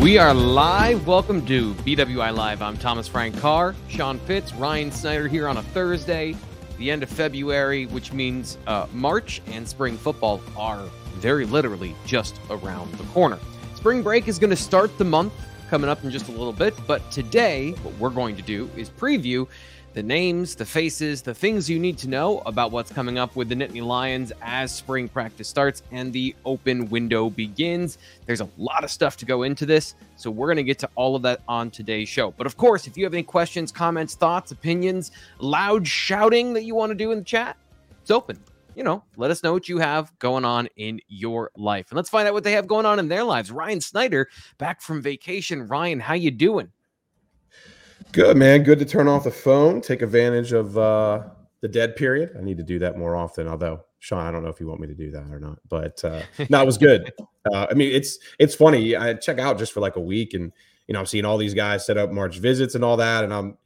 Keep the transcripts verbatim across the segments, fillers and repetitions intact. We are live. Welcome to B W I Live. I'm Thomas Frank Carr, Sean Fitz, Ryan Snyder here on a Thursday, the end of February, which means uh, March and spring football are very literally just around the corner. Spring break is going to start the month coming up in just a little bit, but today what we're going to do is preview the names, the faces, the things you need to know about what's coming up with the Nittany Lions as spring practice starts and the open window begins. There's a lot of stuff to go into this, so we're going to get to all of that on today's show. But of course, if you have any questions, comments, thoughts, opinions, loud shouting that you want to do in the chat, it's open. You know, let us know what you have going on in your life. And let's find out what they have going on in their lives. Ryan Snyder, back from vacation. Ryan, how you doing? Good, man. Good to turn off the phone, take advantage of uh, the dead period. I need to do that more often, although, Sean, I don't know if you want me to do that or not. But, uh, no, it was good. Uh, I mean, it's it's funny. I check out just for like a week, and, you know, I'm seeing all these guys set up March visits and all that, and I'm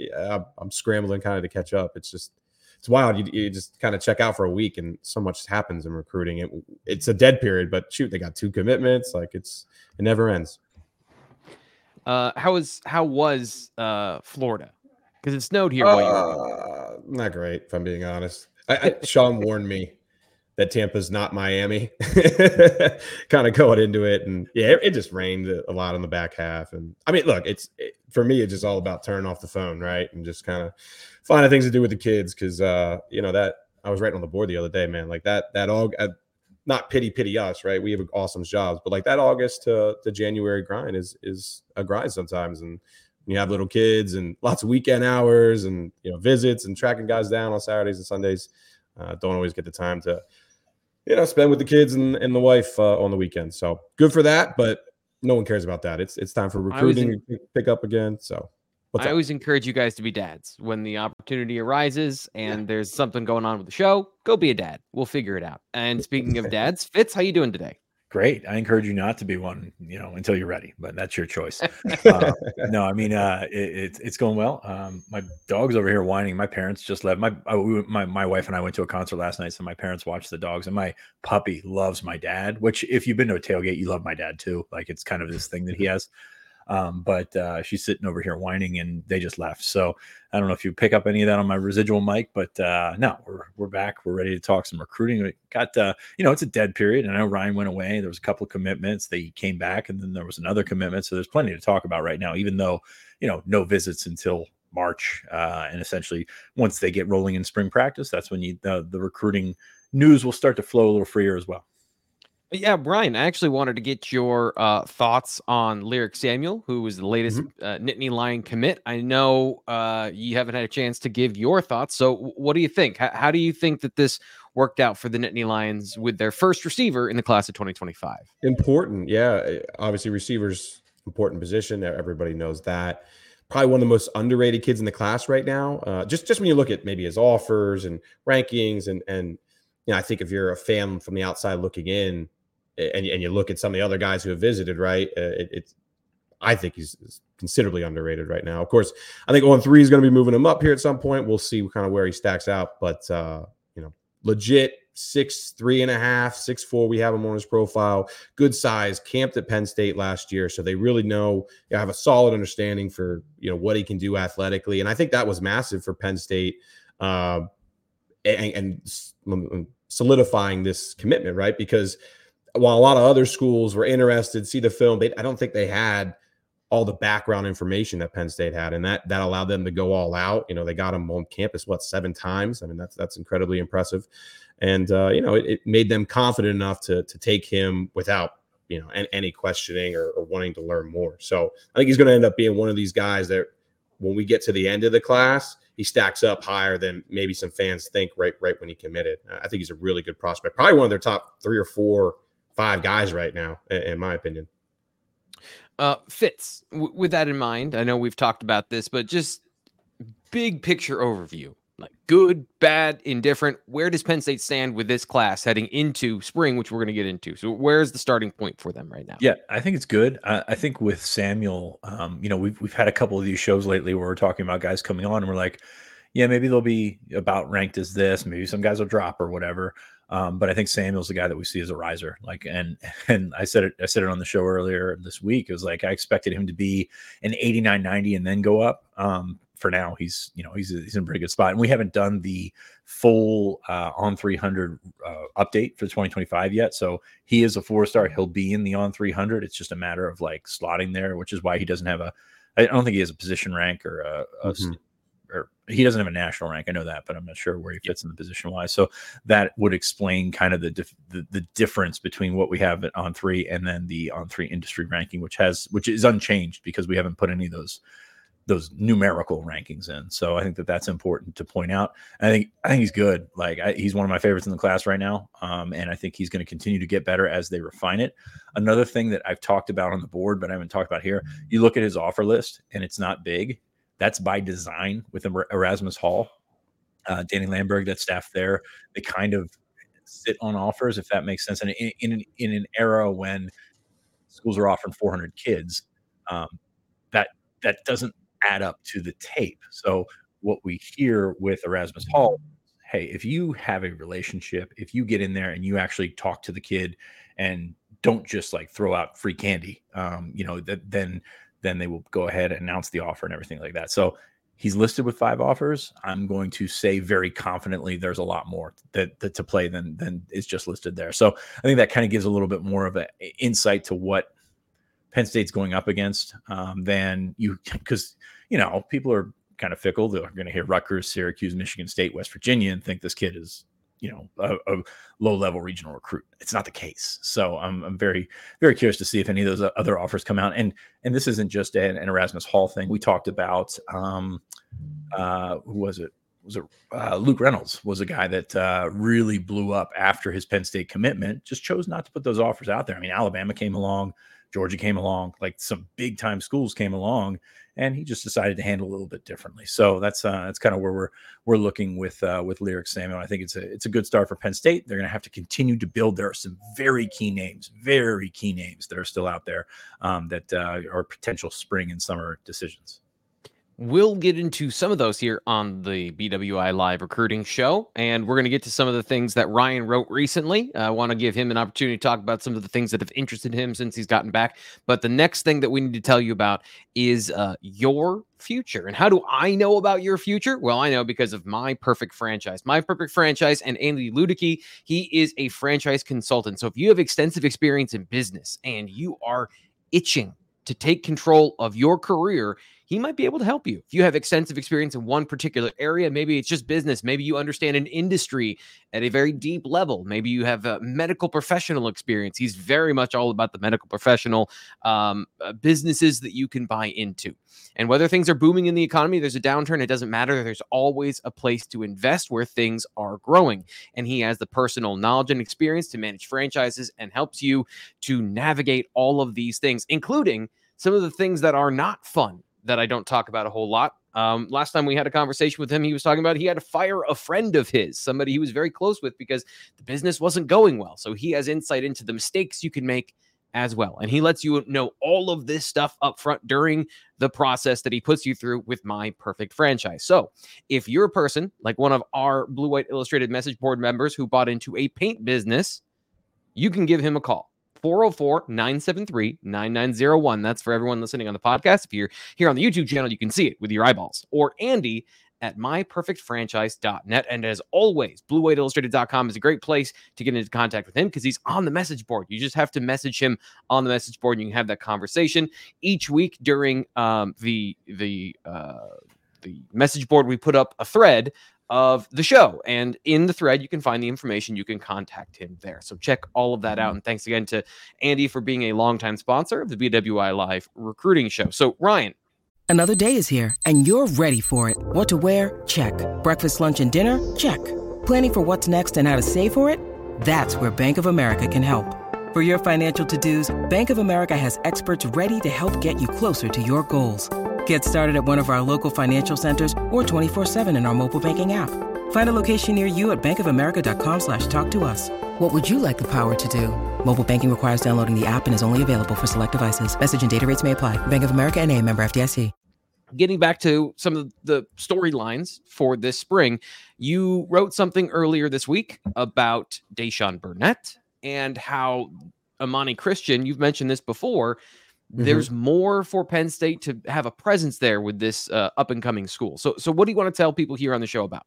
I'm scrambling kind of to catch up. It's just – it's wild. You, you just kind of check out for a week, and so much happens in recruiting. It, it's a dead period, but, shoot, they got two commitments. Like, it's it never ends. Uh, how is how was uh, Florida? Because it snowed here. Uh, while you were not great, if I'm being honest. I, I, Sean warned me that Tampa's not Miami. Kind of going into it, and yeah, it, it just rained a lot in the back half. And I mean, look, it's it, for me, it's just all about turning off the phone, right, and just kind of finding things to do with the kids. Because uh, you know that I was writing on the board the other day, man. Like that that all. I, Not pity, pity us, right? We have awesome jobs, but like that August to, to January grind is is a grind sometimes. And you have little kids and lots of weekend hours and, you know, visits and tracking guys down on Saturdays and Sundays. Uh, don't always get the time to, you know, spend with the kids and, and the wife uh, on the weekend. So good for that, but no one cares about that. It's it's time for recruiting in- to pick up again. So what's I up? Always encourage you guys to be dads when the opportunity arises and yeah. There's something going on with the show. Go be a dad. We'll figure it out. And speaking of dads, Fitz, how you doing today? Great. I encourage you not to be one, you know, until you're ready, but that's your choice. uh, no, I mean, uh, it, it, it's going well. Um, my dog's over here whining. My parents just left. My, I, we, my my wife and I went to a concert last night, so my parents watched the dogs, and my puppy loves my dad, which if you've been to a tailgate, you love my dad too. Like it's kind of this thing that he has. Um, but uh, she's sitting over here whining, and they just left. So I don't know if you pick up any of that on my residual mic, but uh, no, we're we're back. We're ready to talk some recruiting. We got uh, you know, it's a dead period. I know Ryan went away. There was a couple of commitments. They came back, and then there was another commitment. So there's plenty to talk about right now. Even though, you know, no visits until March, uh, and essentially once they get rolling in spring practice, that's when you uh, the recruiting news will start to flow a little freer as well. Yeah, Brian, I actually wanted to get your uh, thoughts on Lyric Samuel, who was the latest mm-hmm. uh, Nittany Lion commit. I know uh, you haven't had a chance to give your thoughts. So what do you think? H- how do you think that this worked out for the Nittany Lions with their first receiver in the class of twenty twenty-five? Important. Yeah, obviously receivers, important position. Everybody knows that. Probably one of the most underrated kids in the class right now. Uh, just, just when you look at maybe his offers and rankings and, and you know, I think if you're a fan from the outside looking in, And, and you look at some of the other guys who have visited, right? Uh, it, it's, I think he's considerably underrated right now. Of course, I think oh and three is going to be moving him up here at some point. We'll see kind of where he stacks out. But, uh, you know, legit six, three and a half, six, four. We have him on his profile. Good size, camped at Penn State last year. So they really know, you know, have a solid understanding for, you know, what he can do athletically. And I think that was massive for Penn State uh, and, and solidifying this commitment, right? Because while a lot of other schools were interested, see the film, they, I don't think they had all the background information that Penn State had, and that that allowed them to go all out. You know, they got them on campus, what, seven times? I mean, that's that's incredibly impressive. And, uh, you know, it, it made them confident enough to to take him without, you know, any, any questioning or, or wanting to learn more. So I think he's going to end up being one of these guys that when we get to the end of the class, he stacks up higher than maybe some fans think right right when he committed. I think he's a really good prospect, probably one of their top three or four, five guys right now, in, in my opinion. Uh, Fitz, w- with that in mind, I know we've talked about this, but just big picture overview, like good, bad, indifferent. Where does Penn State stand with this class heading into spring, which we're going to get into? So where's the starting point for them right now? Yeah, I think it's good. I, I think with Samuel, um, you know, we've, we've had a couple of these shows lately where we're talking about guys coming on and we're like, yeah, maybe they'll be about ranked as this. Maybe some guys will drop or whatever. Um, but I think Samuel's the guy that we see as a riser. Like, and and I said it, I said it on the show earlier this week. It was like I expected him to be an eighty-nine, ninety and then go up. Um, for now, he's you know he's he's in a pretty good spot. And we haven't done the full uh, on three hundred uh, update for twenty twenty-five yet. So he is a four star. He'll be in the on three hundred. It's just a matter of like slotting there, which is why he doesn't have a. I don't think he has a position rank or a. a mm-hmm. or he doesn't have a national rank. I know that, but I'm not sure where he fits in the position wise. So that would explain kind of the, dif- the, the difference between what we have at on three and then the on three industry ranking, which has, which is unchanged because we haven't put any of those, those numerical rankings in. So I think that that's important to point out. I think, I think he's good. Like I, he's one of my favorites in the class right now. Um, and I think he's going to continue to get better as they refine it. Another thing that I've talked about on the board, but I haven't talked about here, you look at his offer list and it's not big. That's by design with Erasmus Hall, uh, Danny Lamberg, that staff there. They kind of sit on offers, if that makes sense. And in in, in an era when schools are offering four hundred kids, um, that that doesn't add up to the tape. So what we hear with Erasmus Hall, hey, if you have a relationship, if you get in there and you actually talk to the kid and don't just like throw out free candy, um, you know, that then. then they will go ahead and announce the offer and everything like that. So he's listed with five offers. I'm going to say very confidently there's a lot more that, that to play than than is just listed there. So I think that kind of gives a little bit more of an insight to what Penn State's going up against um, than you, because, you know, people are kind of fickle. They're going to hear Rutgers, Syracuse, Michigan State, West Virginia, and think this kid is, you know, a, a low-level regional recruit. It's not the case. So I'm, I'm very, very curious to see if any of those other offers come out. And and this isn't just an, an Erasmus Hall thing. We talked about um, uh, who was it? Was it uh, Luke Reynolds was a guy that uh, really blew up after his Penn State commitment. Just chose not to put those offers out there. I mean, Alabama came along, Georgia came along, like some big-time schools came along, and he just decided to handle a little bit differently. So that's uh, that's kind of where we're we're looking with uh, with Lyric Samuel. I think it's a it's a good start for Penn State. They're going to have to continue to build. There are some very key names, very key names that are still out there um, that uh, are potential spring and summer decisions. We'll get into some of those here on the B W I Live Recruiting Show, and we're going to get to some of the things that Ryan wrote recently. I want to give him an opportunity to talk about some of the things that have interested him since he's gotten back. But the next thing that we need to tell you about is uh, your future. And how do I know about your future? Well, I know because of My Perfect Franchise. My Perfect Franchise and Andy Ludicky, he is a franchise consultant. So if you have extensive experience in business and you are itching to take control of your career, he might be able to help you. If you have extensive experience in one particular area, maybe it's just business. Maybe you understand an industry at a very deep level. Maybe you have a medical professional experience. He's very much all about the medical professional um, businesses that you can buy into. And whether things are booming in the economy, there's a downturn, it doesn't matter. There's always a place to invest where things are growing. And he has the personal knowledge and experience to manage franchises and helps you to navigate all of these things, including some of the things that are not fun, that I don't talk about a whole lot. Um, last time we had a conversation with him, he was talking about he had to fire a friend of his, somebody he was very close with because the business wasn't going well. So he has insight into the mistakes you can make as well. And he lets you know all of this stuff up front during the process that he puts you through with My Perfect Franchise. So if you're a person like one of our Blue White Illustrated message board members who bought into a paint business, you can give him a call. four oh four, nine seven three, nine nine oh one. That's for everyone listening on the podcast. If you're here on the YouTube channel, you can see it with your eyeballs. Or Andy at my perfect franchise dot net. And as always, blue white illustrated dot com is a great place to get into contact with him because he's on the message board. You just have to message him on the message board and you can have that conversation each week during um, the, the, uh, the message board. We put up a thread of the show, and in the thread you can find the information. You can contact him there, so check all of that out. And thanks again to Andy for being a longtime sponsor of the B W I Live recruiting show. So Ryan, another day is here and you're ready for it. What to wear? Check. Breakfast, lunch, and dinner? Check. Planning for what's next and how to save for it? That's where Bank of America can help. For your financial to-dos, Bank of America has experts ready to help get you closer to your goals. Get started at one of our local financial centers or twenty-four seven in our mobile banking app. Find a location near you at bank of america dot com slash talk to us. What would you like the power to do? Mobile banking requires downloading the app and is only available for select devices. Message and data rates may apply. Bank of America N A, member F D I C. Getting back to some of the storylines for this spring, you wrote something earlier this week about Deshaun Burnett and how Amani Christian, you've mentioned this before, Mm-hmm. there's more for Penn State to have a presence there with this uh, up and coming school. So, so what do you want to tell people here on the show about?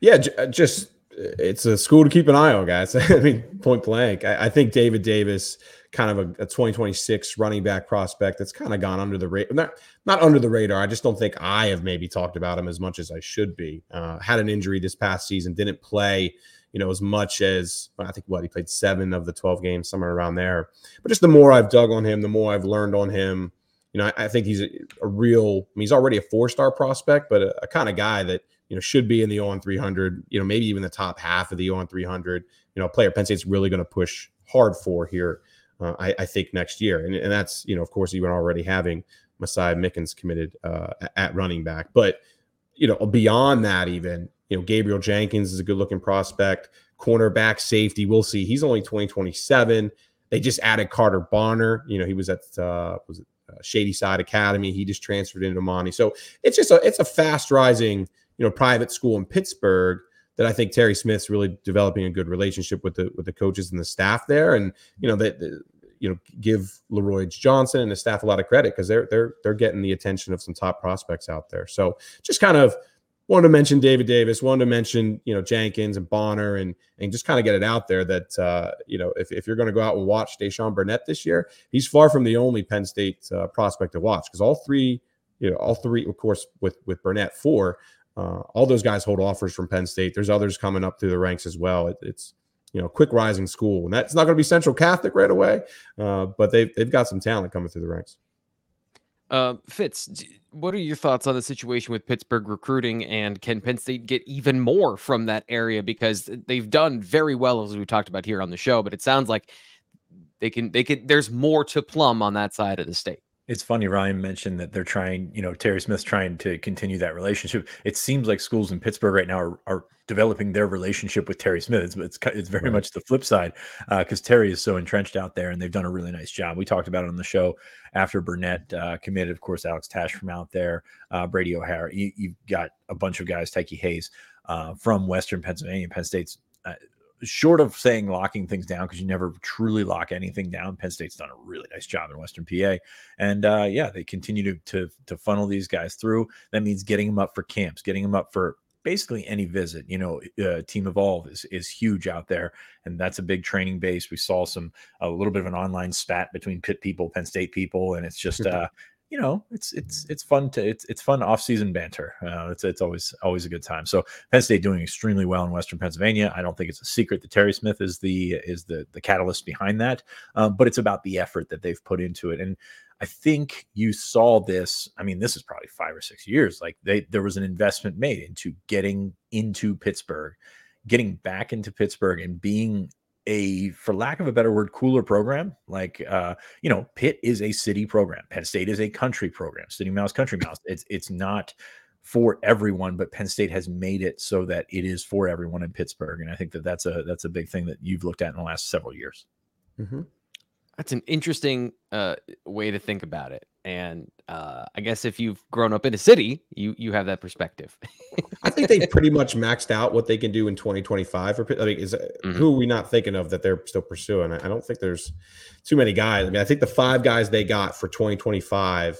Yeah, j- just it's a school to keep an eye on, guys. I mean, point blank, I, I think David Davis, kind of a, a twenty twenty-six running back prospect that's kind of gone under the radar, not, not under the radar. I just don't think I have maybe talked about him as much as I should be. Uh, had an injury this past season, didn't play, you know, as much as I think what he played seven of the twelve games, somewhere around there. But just the more I've dug on him, the more I've learned on him. You know, I, I think he's a, a real, I mean, he's already a four-star prospect, but a, a kind of guy that, you know, should be in the O N three hundred, you know, maybe even the top half of the O N three hundred, you know, a player Penn State's really going to push hard for here. Uh, I, I think next year. And, and that's, you know, of course, even already having Masai Mickens committed uh, at running back. But, you know, beyond that, even, you know, Gabriel Jenkins is a good looking prospect, cornerback, safety. We'll see. He's only twenty twenty-seven. They just added Carter Bonner. You know, he was at uh, was it, uh, Shady Side Academy. He just transferred into Monty. So it's just a, it's a fast rising, you know, private school in Pittsburgh that I think Terry Smith's really developing a good relationship with the with the coaches and the staff there, and you know that you know give Leroy Johnson and the staff a lot of credit because they're they're they're getting the attention of some top prospects out there. So just kind of wanted to mention David Davis, wanted to mention you know Jenkins and Bonner, and and just kind of get it out there that uh, you know if if you're going to go out and watch Deshaun Burnett this year, he's far from the only Penn State uh, prospect to watch because all three you know all three of course with with Burnett four. Uh, all those guys hold offers from Penn State. There's others coming up through the ranks as well. It, it's, you know, quick rising school, and that's not going to be Central Catholic right away, uh, but they've, they've got some talent coming through the ranks. Uh, Fitz, what are your thoughts on the situation with Pittsburgh recruiting, and can Penn State get even more from that area? Because they've done very well, as we talked about here on the show, but it sounds like they can, they could, there's more to plumb on that side of the state. It's funny, Ryan mentioned that they're trying, you know, Terry Smith's trying to continue that relationship. It seems like schools in Pittsburgh right now are, are developing their relationship with Terry Smith. It's, it's, it's very right. much the flip side because uh, Terry is so entrenched out there, and they've done a really nice job. We talked about it on the show after Burnett uh, committed, of course, Alex Tash from out there, uh, Brady O'Hara. You, you've got a bunch of guys, Tyke Hayes uh, from Western Pennsylvania, Penn State's. Uh, Short of saying locking things down, because you never truly lock anything down, Penn State's done a really nice job in Western P A, and uh, yeah, they continue to, to to funnel these guys through. That means getting them up for camps, getting them up for basically any visit. You know, uh, Team Evolve is is huge out there, and that's a big training base. We saw some a little bit of an online spat between Pitt people, Penn State people, and it's just uh, you know, it's it's it's fun to it's it's fun off-season banter. Uh, it's it's always always a good time. So Penn State doing extremely well in Western Pennsylvania. I don't think it's a secret that Terry Smith is the is the the catalyst behind that, uh, but it's about the effort that they've put into it. And I think you saw this. I mean, this is probably five or six years. Like they there was an investment made into getting into Pittsburgh, getting back into Pittsburgh, and being a, for lack of a better word, cooler program. Like, uh, you know, Pitt is a city program. Penn State is a country program. City Mouse, Country Mouse. It's it's not for everyone, but Penn State has made it so that it is for everyone in Pittsburgh. And I think that that's a that's a big thing that you've looked at in the last several years. Mm-hmm. That's an interesting uh, way to think about it. And uh, I guess if you've grown up in a city, you you have that perspective. I think they pretty much maxed out what they can do in twenty twenty-five. For, I mean, is mm-hmm. who are we not thinking of that they're still pursuing? I don't think there's too many guys. I mean, I think the five guys they got for twenty twenty-five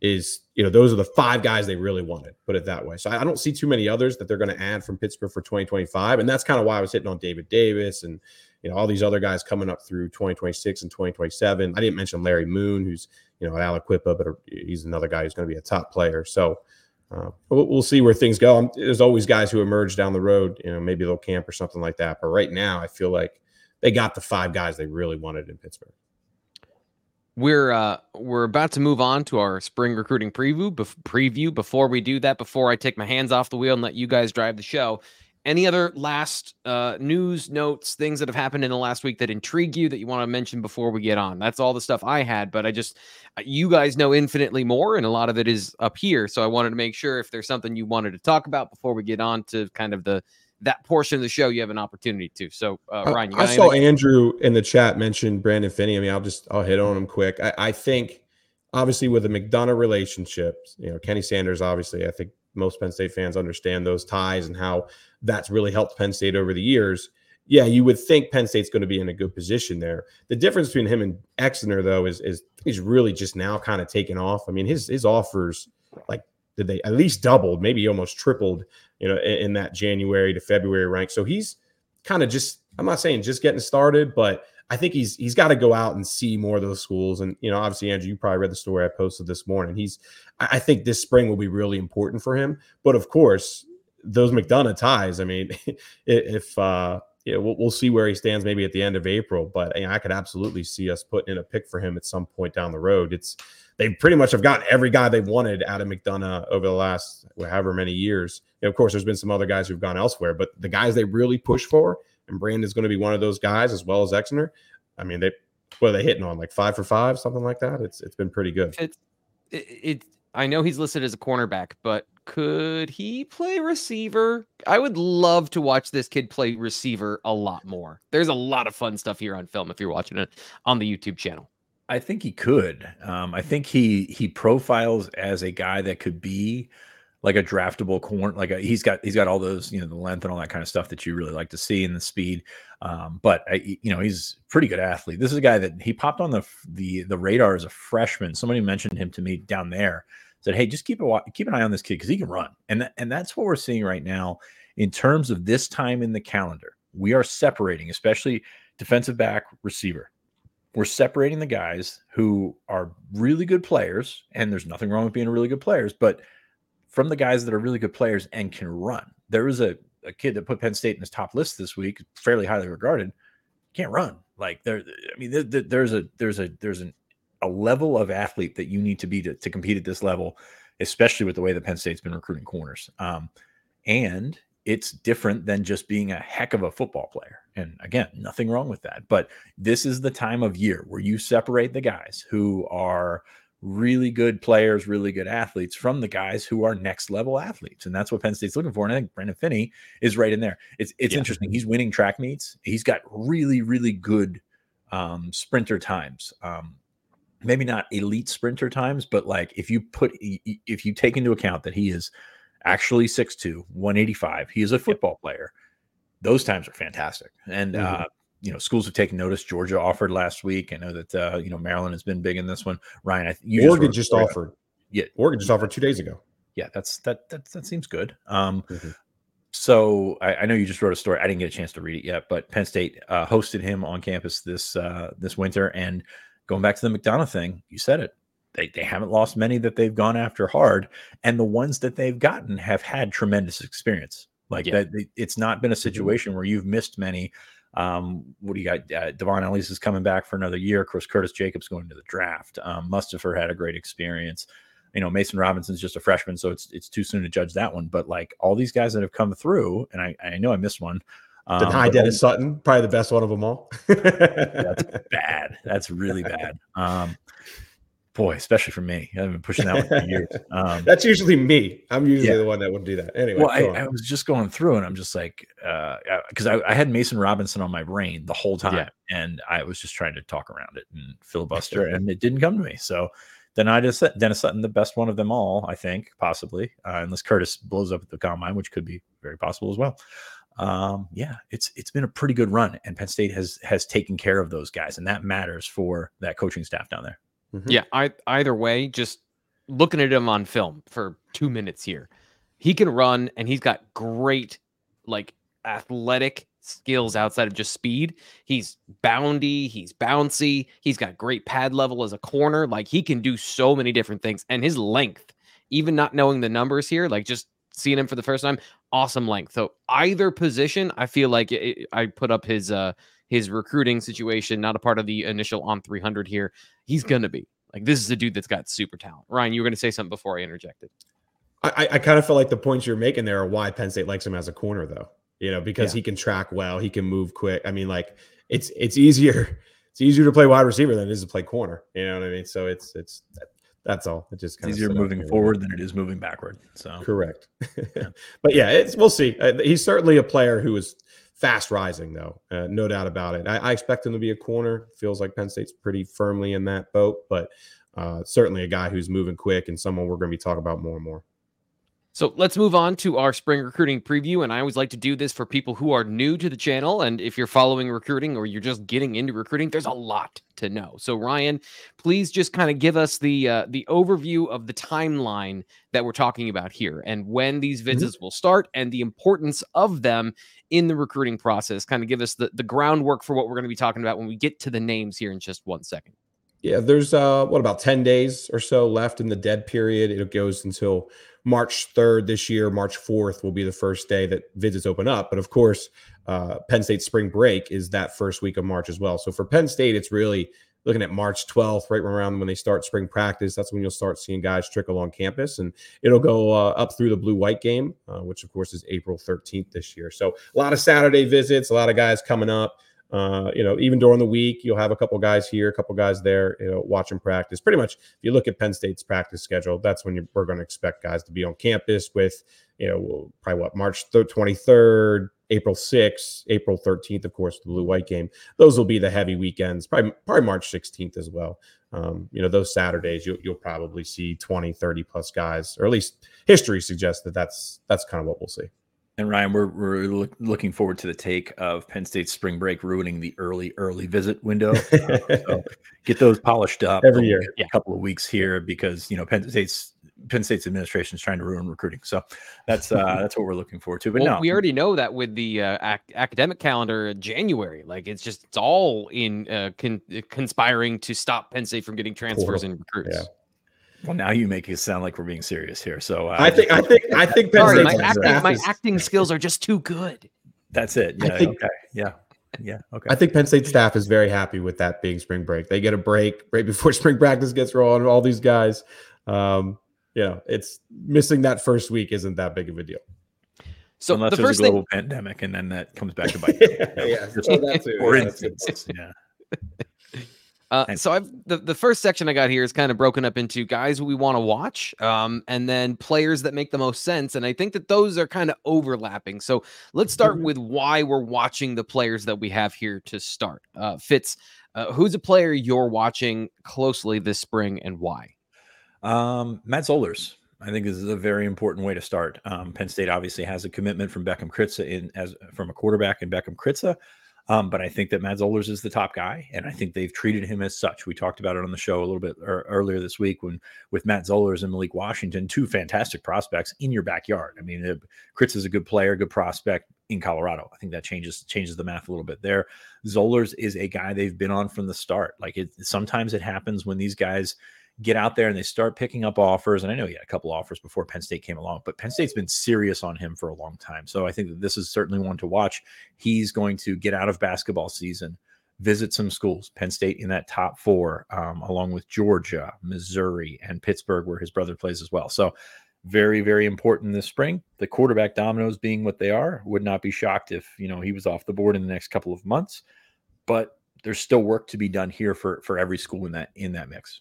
is, you know, those are the five guys they really wanted, put it that way. So I, I don't see too many others that they're going to add from Pittsburgh for twenty twenty-five. And that's kind of why I was hitting on David Davis and, you know, all these other guys coming up through twenty twenty-six and twenty twenty-seven. I didn't mention Larry Moon, who's, you know, at Aliquippa, but he's another guy who's going to be a top player. So uh, we'll, we'll see where things go. I'm, there's always guys who emerge down the road, you know, maybe they'll camp or something like that. But right now I feel like they got the five guys they really wanted in Pittsburgh. We're uh, we're about to move on to our spring recruiting preview. Bef- preview. Before we do that, before I take my hands off the wheel and let you guys drive the show, any other last uh, news, notes, things that have happened in the last week that intrigue you that you want to mention before we get on? That's all the stuff I had, but I just, you guys know infinitely more, and a lot of it is up here. So I wanted to make sure if there's something you wanted to talk about before we get on to kind of the that portion of the show you have an opportunity to. So, uh, Ryan, you got I saw anything? Andrew in the chat mentioned Brandon Finney. I mean, I'll just, I'll hit on him quick. I, I think obviously with the McDonough relationships, you know, Kenny Sanders, obviously, I think most Penn State fans understand those ties and how that's really helped Penn State over the years. Yeah. You would think Penn State's going to be in a good position there. The difference between him and Exner though, is, is he's really just now kind of taken off. I mean, his, his offers, like, did they at least doubled, maybe almost tripled, you know, in, in that January to February rank. So he's kind of just, I'm not saying just getting started, but I think he's, he's got to go out and see more of those schools. And, you know, obviously, Andrew, you probably read the story I posted this morning. He's, I think this spring will be really important for him. But of course, those McDonough ties, I mean, if, uh, yeah, we'll, we'll see where he stands maybe at the end of April, but you know, I could absolutely see us putting in a pick for him at some point down the road. It's, they pretty much have gotten every guy they wanted out of McDonough over the last however many years. And of course, there's been some other guys who've gone elsewhere, but the guys they really push for, and Brandon's going to be one of those guys as well as Exner. I mean, they, what are they hitting on? Like five for five, something like that. It's, it's been pretty good. It's, it, it, I know he's listed as a cornerback, but could he play receiver? I would love to watch this kid play receiver a lot more. There's a lot of fun stuff here on film if you're watching it on the YouTube channel. I think he could. Um, I think he he profiles as a guy that could be like a draftable corner. Like a, he's got he's got all those, you know, the length and all that kind of stuff that you really like to see, and the speed. Um, but I, you know, he's a pretty good athlete. This is a guy that he popped on the the the radar as a freshman. Somebody mentioned him to me down there. Said, hey, just keep a keep an eye on this kid because he can run, and th- and that's what we're seeing right now in terms of this time in the calendar. We are separating, especially defensive back, receiver. We're separating the guys who are really good players, and there's nothing wrong with being really good players, but from the guys that are really good players and can run. There was a, a kid that put Penn State in his top list this week, fairly highly regarded, can't run. Like there, I mean, there, there, there's a there's a there's an, a level of athlete that you need to be to, to compete at this level, especially with the way that Penn State's been recruiting corners. Um, and it's different than just being a heck of a football player. And again, nothing wrong with that. But this is the time of year where you separate the guys who are really good players, really good athletes from the guys who are next level athletes. And that's what Penn State's looking for. And I think Brandon Finney is right in there. It's it's yeah. Interesting. He's winning track meets. He's got really, really good um, sprinter times. Um, maybe not elite sprinter times, but like if you put, if you take into account that he is actually six two, one eighty-five. He is a football yep. player. Those times are fantastic. And, mm-hmm. uh, you know, schools have taken notice. Georgia offered last week. I know that, uh, you know, Maryland has been big in this one. Ryan, I think Oregon just, just offered. Yeah. Oregon just offered two days ago. Yeah. That's that, that, that seems good. Um, mm-hmm. So I, I know you just wrote a story. I didn't get a chance to read it yet, but Penn State uh, hosted him on campus this, uh, this winter. And going back to the McDonough thing, you said it. They they haven't lost many that they've gone after hard, and the ones that they've gotten have had tremendous experience. Like yeah. that, it's not been a situation where you've missed many. Um, what do you got? Uh, Devon Ellis is coming back for another year. Of course, Curtis Jacobs going to the draft. Um, Mustafer had a great experience. You know, Mason Robinson's just a freshman, so it's it's too soon to judge that one. But like all these guys that have come through, and I I know I missed one. Um, hi, Dennis Sutton, probably the best one of them all. That's bad. That's really bad. Um, Boy, especially for me. I've been pushing that one for years. Um, That's usually me. I'm usually yeah. the one that would do that. Anyway, well, I, I was just going through and I'm just like, because uh, I, I had Mason Robinson on my brain the whole time. Yeah. And I was just trying to talk around it and filibuster, and it didn't come to me. So then I just said Dennis Sutton, the best one of them all, I think, possibly, uh, unless Curtis blows up at the combine, which could be very possible as well. Um, yeah, it's it's been a pretty good run. And Penn State has has taken care of those guys. And that matters for that coaching staff down there. Mm-hmm. Yeah, I, either way, just looking at him on film for two minutes here. He can run, and he's got great, like, athletic skills outside of just speed. He's boundy, he's bouncy, he's got great pad level as a corner. Like, he can do so many different things. And his length, even not knowing the numbers here, like just seeing him for the first time, awesome length. So either position, I feel like it, I put up his uh his recruiting situation, not a part of the initial on three hundred here. He's gonna be like, this is a dude that's got super talent. Ryan, you were gonna say something before I interjected. I, I kind of felt like the points you're making there are why Penn State likes him as a corner, though. You know, because yeah. he can track well, he can move quick. I mean, like it's it's easier it's easier to play wide receiver than it is to play corner. You know what I mean? So it's it's that, that's all. It just kind it's easier of moving forward than it is moving backward. So correct. Yeah. But yeah, it's we'll see. Uh, he's certainly a player who is fast rising, though, uh, no doubt about it. I, I expect him to be a corner. Feels like Penn State's pretty firmly in that boat, but uh, certainly a guy who's moving quick and someone we're going to be talking about more and more. So let's move on to our spring recruiting preview. And I always like to do this for people who are new to the channel. And if you're following recruiting or you're just getting into recruiting, there's a lot to know. So Ryan, please just kind of give us the uh, the overview of the timeline that we're talking about here and when these visits mm-hmm. will start and the importance of them in the recruiting process. Kind of give us the, the groundwork for what we're going to be talking about when we get to the names here in just one second. Yeah, there's, uh, what, about ten days or so left in the dead period. It goes until March third this year. March fourth will be the first day that visits open up. But, of course, uh, Penn State's spring break is that first week of March as well. So, for Penn State, it's really looking at March twelfth, right around when they start spring practice. That's when you'll start seeing guys trickle on campus. And it'll go uh, up through the blue-white game, uh, which, of course, is April thirteenth this year. So, a lot of Saturday visits, a lot of guys coming up. Uh, you know, even during the week, you'll have a couple guys here, a couple guys there, you know, watching practice. Pretty much, if you look at Penn State's practice schedule, that's when you're, we're going to expect guys to be on campus with, you know, probably what, March twenty-third, April sixth, April thirteenth, of course, the blue-white game. Those will be the heavy weekends, probably, probably March sixteenth as well. Um, you know, those Saturdays, you'll, you'll probably see twenty, thirty-plus guys, or at least history suggests that that's, that's kind of what we'll see. And Ryan, we're, we're look, looking forward to the take of Penn State's spring break ruining the early, early visit window. Uh, so get those polished up every year. Yeah. A couple of weeks here because, you know, Penn State's Penn State's administration is trying to ruin recruiting. So that's uh, that's what we're looking forward to. But well, no, we already know that with the uh, ac- academic calendar in January, like it's just it's all in uh, con- conspiring to stop Penn State from getting transfers cool. and recruits. Yeah. Well, now you make it sound like we're being serious here. So uh, I think I think I think Penn Sorry, my, acting, my acting skills are just too good. That's it. Yeah. I think, okay. Yeah. Yeah. Okay. I think Penn State staff is very happy with that being spring break. They get a break right before spring practice gets rolling. All these guys, um, you know, it's missing that first week isn't that big of a deal. So unless the there's first a global thing... pandemic, and then that comes back to bite. yeah, you know, yeah. So that's it. For instance, yeah. Uh, so I've the, the first section I got here is kind of broken up into guys we want to watch um, and then players that make the most sense. And I think that those are kind of overlapping. So let's start with why we're watching the players that we have here to start. Uh, Fitz, uh, who's a player you're watching closely this spring and why? Um, Matt Zollers. I think this is a very important way to start. Um, Penn State obviously has a commitment from Beckham Kritza in as from a quarterback in Beckham Kritza. Um, but I think that Matt Zollers is the top guy, and I think they've treated him as such. We talked about it on the show a little bit er- earlier this week when with Matt Zollers and Malik Washington, two fantastic prospects in your backyard. I mean, it, Kritz is a good player, good prospect in Colorado. I think that changes changes the math a little bit there. Zollers is a guy they've been on from the start. Like it, sometimes it happens when these guys get out there and they start picking up offers. And I know he had a couple offers before Penn State came along, but Penn State's been serious on him for a long time. So I think that this is certainly one to watch. He's going to get out of basketball season, visit some schools, Penn State in that top four, um, along with Georgia, Missouri, and Pittsburgh, where his brother plays as well. So very, very important this spring. The quarterback dominoes being what they are, would not be shocked if, you know, he was off the board in the next couple of months, but there's still work to be done here for, for every school in that, in that mix.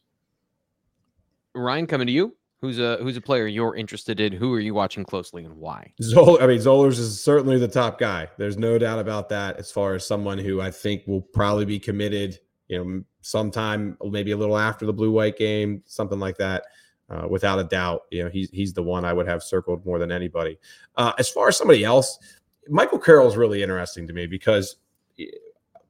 Ryan, coming to you, who's a who's a player you're interested in? Who are you watching closely and why? Zoll, I mean, Zollers is certainly the top guy. There's no doubt about that as far as someone who I think will probably be committed, you know, sometime maybe a little after the blue-white game, something like that. Uh, without a doubt, you know, he's, he's the one I would have circled more than anybody. Uh, as far as somebody else, Michael Carroll is really interesting to me because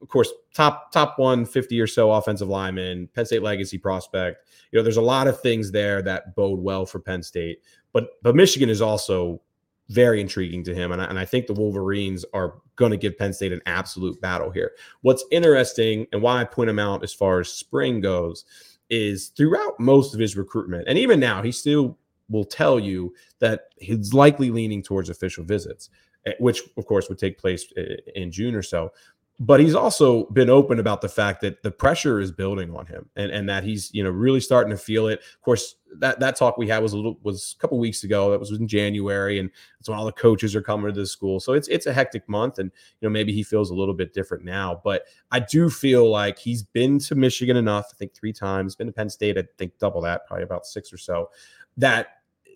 of course, top top one hundred fifty or so offensive linemen, Penn State legacy prospect. You know, there's a lot of things there that bode well for Penn State. But but Michigan is also very intriguing to him, and I, and I think the Wolverines are going to give Penn State an absolute battle here. What's interesting and why I point him out as far as spring goes is throughout most of his recruitment, and even now, he still will tell you that he's likely leaning towards official visits, which, of course, would take place in June or so. But he's also been open about the fact that the pressure is building on him, and, and that he's, you know, really starting to feel it. Of course, that, that talk we had was a little was a couple of weeks ago. That was in January, and that's when all the coaches are coming to the school. So it's it's a hectic month, and you know maybe he feels a little bit different now. But I do feel like he's been to Michigan enough. I think three times. Been to Penn State. I think double that, probably about six or so. That.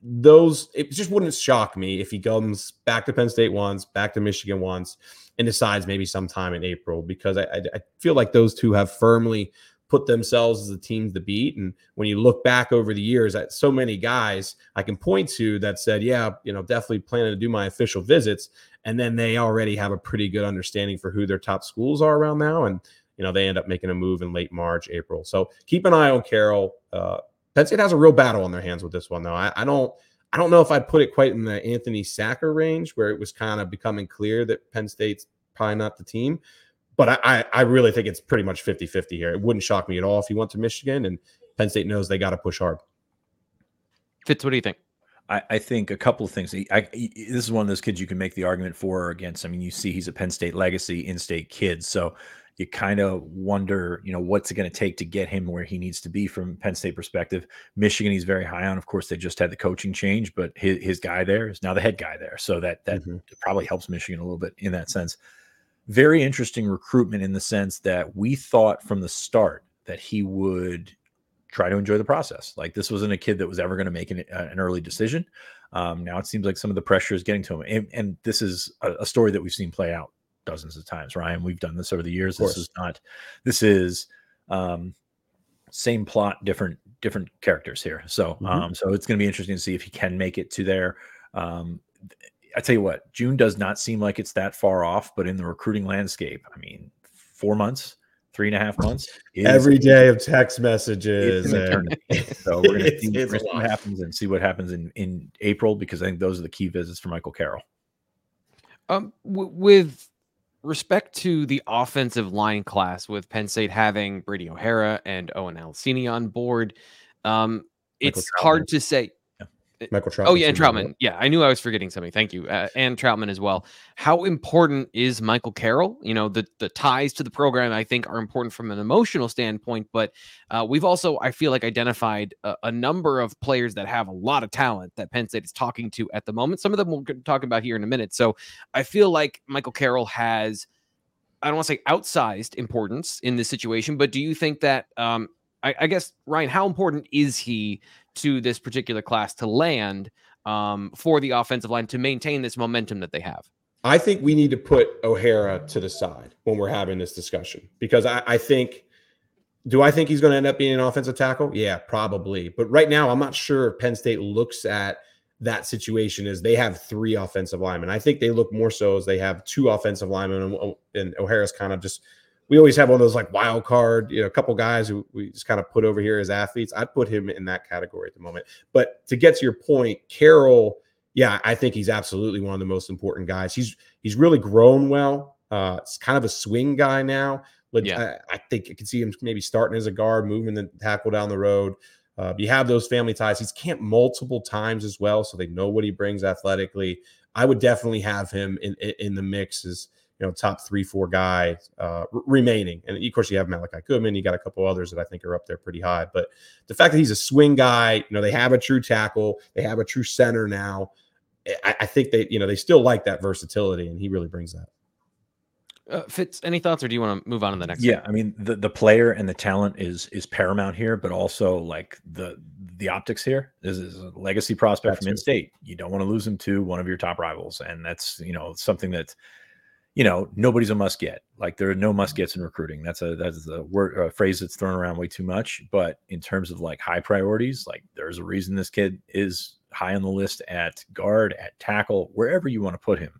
Those it just wouldn't shock me if he comes back to Penn State once, back to Michigan once, and decides maybe sometime in April, because I, I, I feel like those two have firmly put themselves as the teams to beat. And when you look back over the years at so many guys I can point to that said, yeah, you know, definitely planning to do my official visits, and then they already have a pretty good understanding for who their top schools are around now, and you know they end up making a move in late March, April. So keep an eye on Carroll. Uh, Penn State has a real battle on their hands with this one, though. I, I don't I don't know if I'd put it quite in the Anthony Sacker range, where it was kind of becoming clear that Penn State's probably not the team. But I, I, I really think it's pretty much fifty-fifty here. It wouldn't shock me at all if he went to Michigan, and Penn State knows they got to push hard. Fitz, what do you think? I, I think a couple of things. I, I, this is one of those kids you can make the argument for or against. I mean, you see he's a Penn State legacy, in-state kid, so you kind of wonder, you know, what's it going to take to get him where he needs to be from Penn State perspective. Michigan, he's very high on. Of course, they just had the coaching change, but his, his guy there is now the head guy there. So that that mm-hmm. probably helps Michigan a little bit in that sense. Very interesting recruitment in the sense that we thought from the start that he would try to enjoy the process. Like, this wasn't a kid that was ever going to make an, an early decision. Um, now it seems like some of the pressure is getting to him. And, and this is a, a story that we've seen play out dozens of times, Ryan. We've done this over the years. This is not, this is um, same plot, different, different characters here. So, mm-hmm. um, so it's going to be interesting to see if he can make it to there. Um, I tell you what, June does not seem like it's that far off, but in the recruiting landscape, I mean, four months, three and a half months. Is, Every day of text messages. And so we're going to see what happens and see what happens in, in April, because I think those are the key visits for Michael Carroll. Um, w- with, respect to the offensive line class, with Penn State having Brady O'Hara and Owen Alcini on board, um, it's hard to say. Yeah. Michael Troutman. Oh, yeah, and Troutman. Yeah, I knew I was forgetting something. Thank you. Uh, and Troutman as well. How important is Michael Carroll? You know, the, the ties to the program, I think, are important from an emotional standpoint, but uh, we've also, I feel like, identified a, a number of players that have a lot of talent that Penn State is talking to at the moment. Some of them we'll talk about here in a minute. So I feel like Michael Carroll has, I don't want to say outsized importance in this situation, but do you think that, um, I, I guess, Ryan, how important is he to this particular class to land um, for the offensive line to maintain this momentum that they have? I think we need to put O'Hara to the side when we're having this discussion, because I, I think, do I think he's going to end up being an offensive tackle? Yeah, probably. But right now, I'm not sure if Penn State looks at that situation as they have three offensive linemen. I think they look more so as they have two offensive linemen, and, and O'Hara's kind of just, we always have one of those like wild card, you know, a couple guys who we just kind of put over here as athletes. I'd put him in that category at the moment. But to get to your point, Carroll, yeah, I think he's absolutely one of the most important guys. He's he's really grown well. Uh, it's kind of a swing guy now. Like, yeah. I, I think you can see him maybe starting as a guard, moving the tackle down the road. Uh, you have those family ties. He's camped multiple times as well, so they know what he brings athletically. I would definitely have him in in, in the mix as, you know, top three, four guy uh, re- remaining. And, of course, you have Malachi Goodman. You got a couple others that I think are up there pretty high. But the fact that he's a swing guy, you know, they have a true tackle. They have a true center now. I, I think they, you know, they still like that versatility, and he really brings that. Uh, Fitz, any thoughts, or do you want to move on to the next? Yeah, one? I mean, the, the player and the talent is is paramount here, but also like the the optics here. This is a legacy prospect that's from in-state. You don't want to lose him to one of your top rivals, and that's, you know, something that's, you know, nobody's a must get. Like, there are no must gets in recruiting. That's a that's a word a phrase that's thrown around way too much. But in terms of like high priorities, like there's a reason this kid is high on the list at guard, at tackle, wherever you want to put him.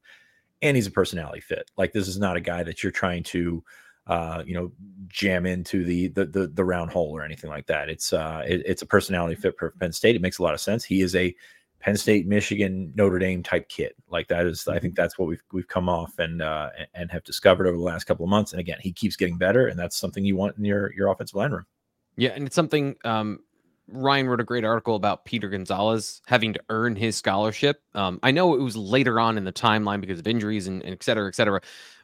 And he's a personality fit. Like, this is not a guy that you're trying to uh, you know, jam into the, the, the, the round hole or anything like that. It's uh it, it's a personality fit for Penn State. It makes a lot of sense. He is a Penn State, Michigan, Notre Dame type kid. Like that is, I think that's what we've, we've come off and, uh, and have discovered over the last couple of months. And again, he keeps getting better, and that's something you want in your, your offensive line room. Yeah. And it's something, um, Ryan wrote a great article about Peter Gonzalez having to earn his scholarship. Um, I know it was later on in the timeline because of injuries and, and et cetera, et cetera.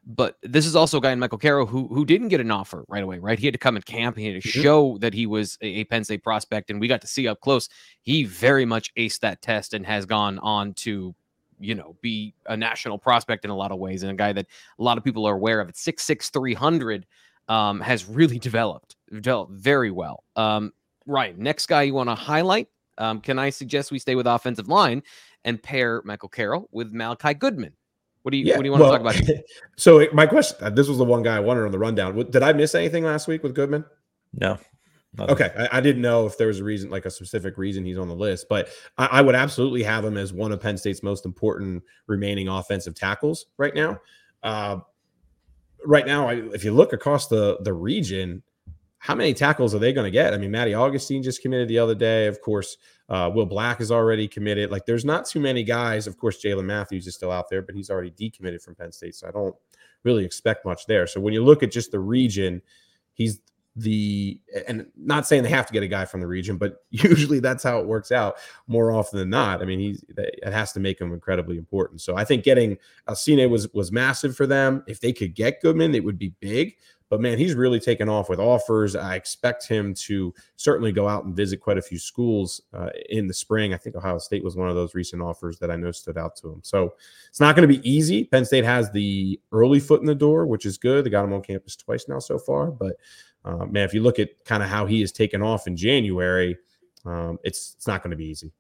But this is also a guy in Michael Carroll who who didn't get an offer right away, right? He had to come in camp. He had to mm-hmm. show that he was a Penn State prospect, and we got to see up close. He very much aced that test and has gone on to, you know, be a national prospect in a lot of ways, and a guy that a lot of people are aware of. At six six, three hundred, um, has really developed, developed very well. Um, Right. Next guy you want to highlight. Um, can I suggest we stay with offensive line and pair Michael Carroll with Malachi Goodman? What do you, yeah, what do you want well, to talk about? So my question, this was the one guy I wanted on the rundown. Did I miss anything last week with Goodman? No. Okay. I, I didn't know if there was a reason, like a specific reason he's on the list, but I, I would absolutely have him as one of Penn State's most important remaining offensive tackles right now. Uh, right now, I, if you look across the, the region, how many tackles are they going to get? I mean, Matty Augustine just committed the other day. Of course, uh, Will Black is already committed. Like, there's not too many guys. Of course, Jalen Matthews is still out there, but he's already decommitted from Penn State, so I don't really expect much there. So when you look at just the region, he's the – and not saying they have to get a guy from the region, but usually that's how it works out more often than not. I mean, he's, it has to make him incredibly important. So I think getting Alcine was was massive for them. If they could get Goodman, it would be big. But, man, he's really taken off with offers. I expect him to certainly go out and visit quite a few schools uh, in the spring. I think Ohio State was one of those recent offers that I know stood out to him. So it's not going to be easy. Penn State has the early foot in the door, which is good. They got him on campus twice now so far. But, uh, man, if you look at kind of how he has taken off in January, um, it's it's not going to be easy.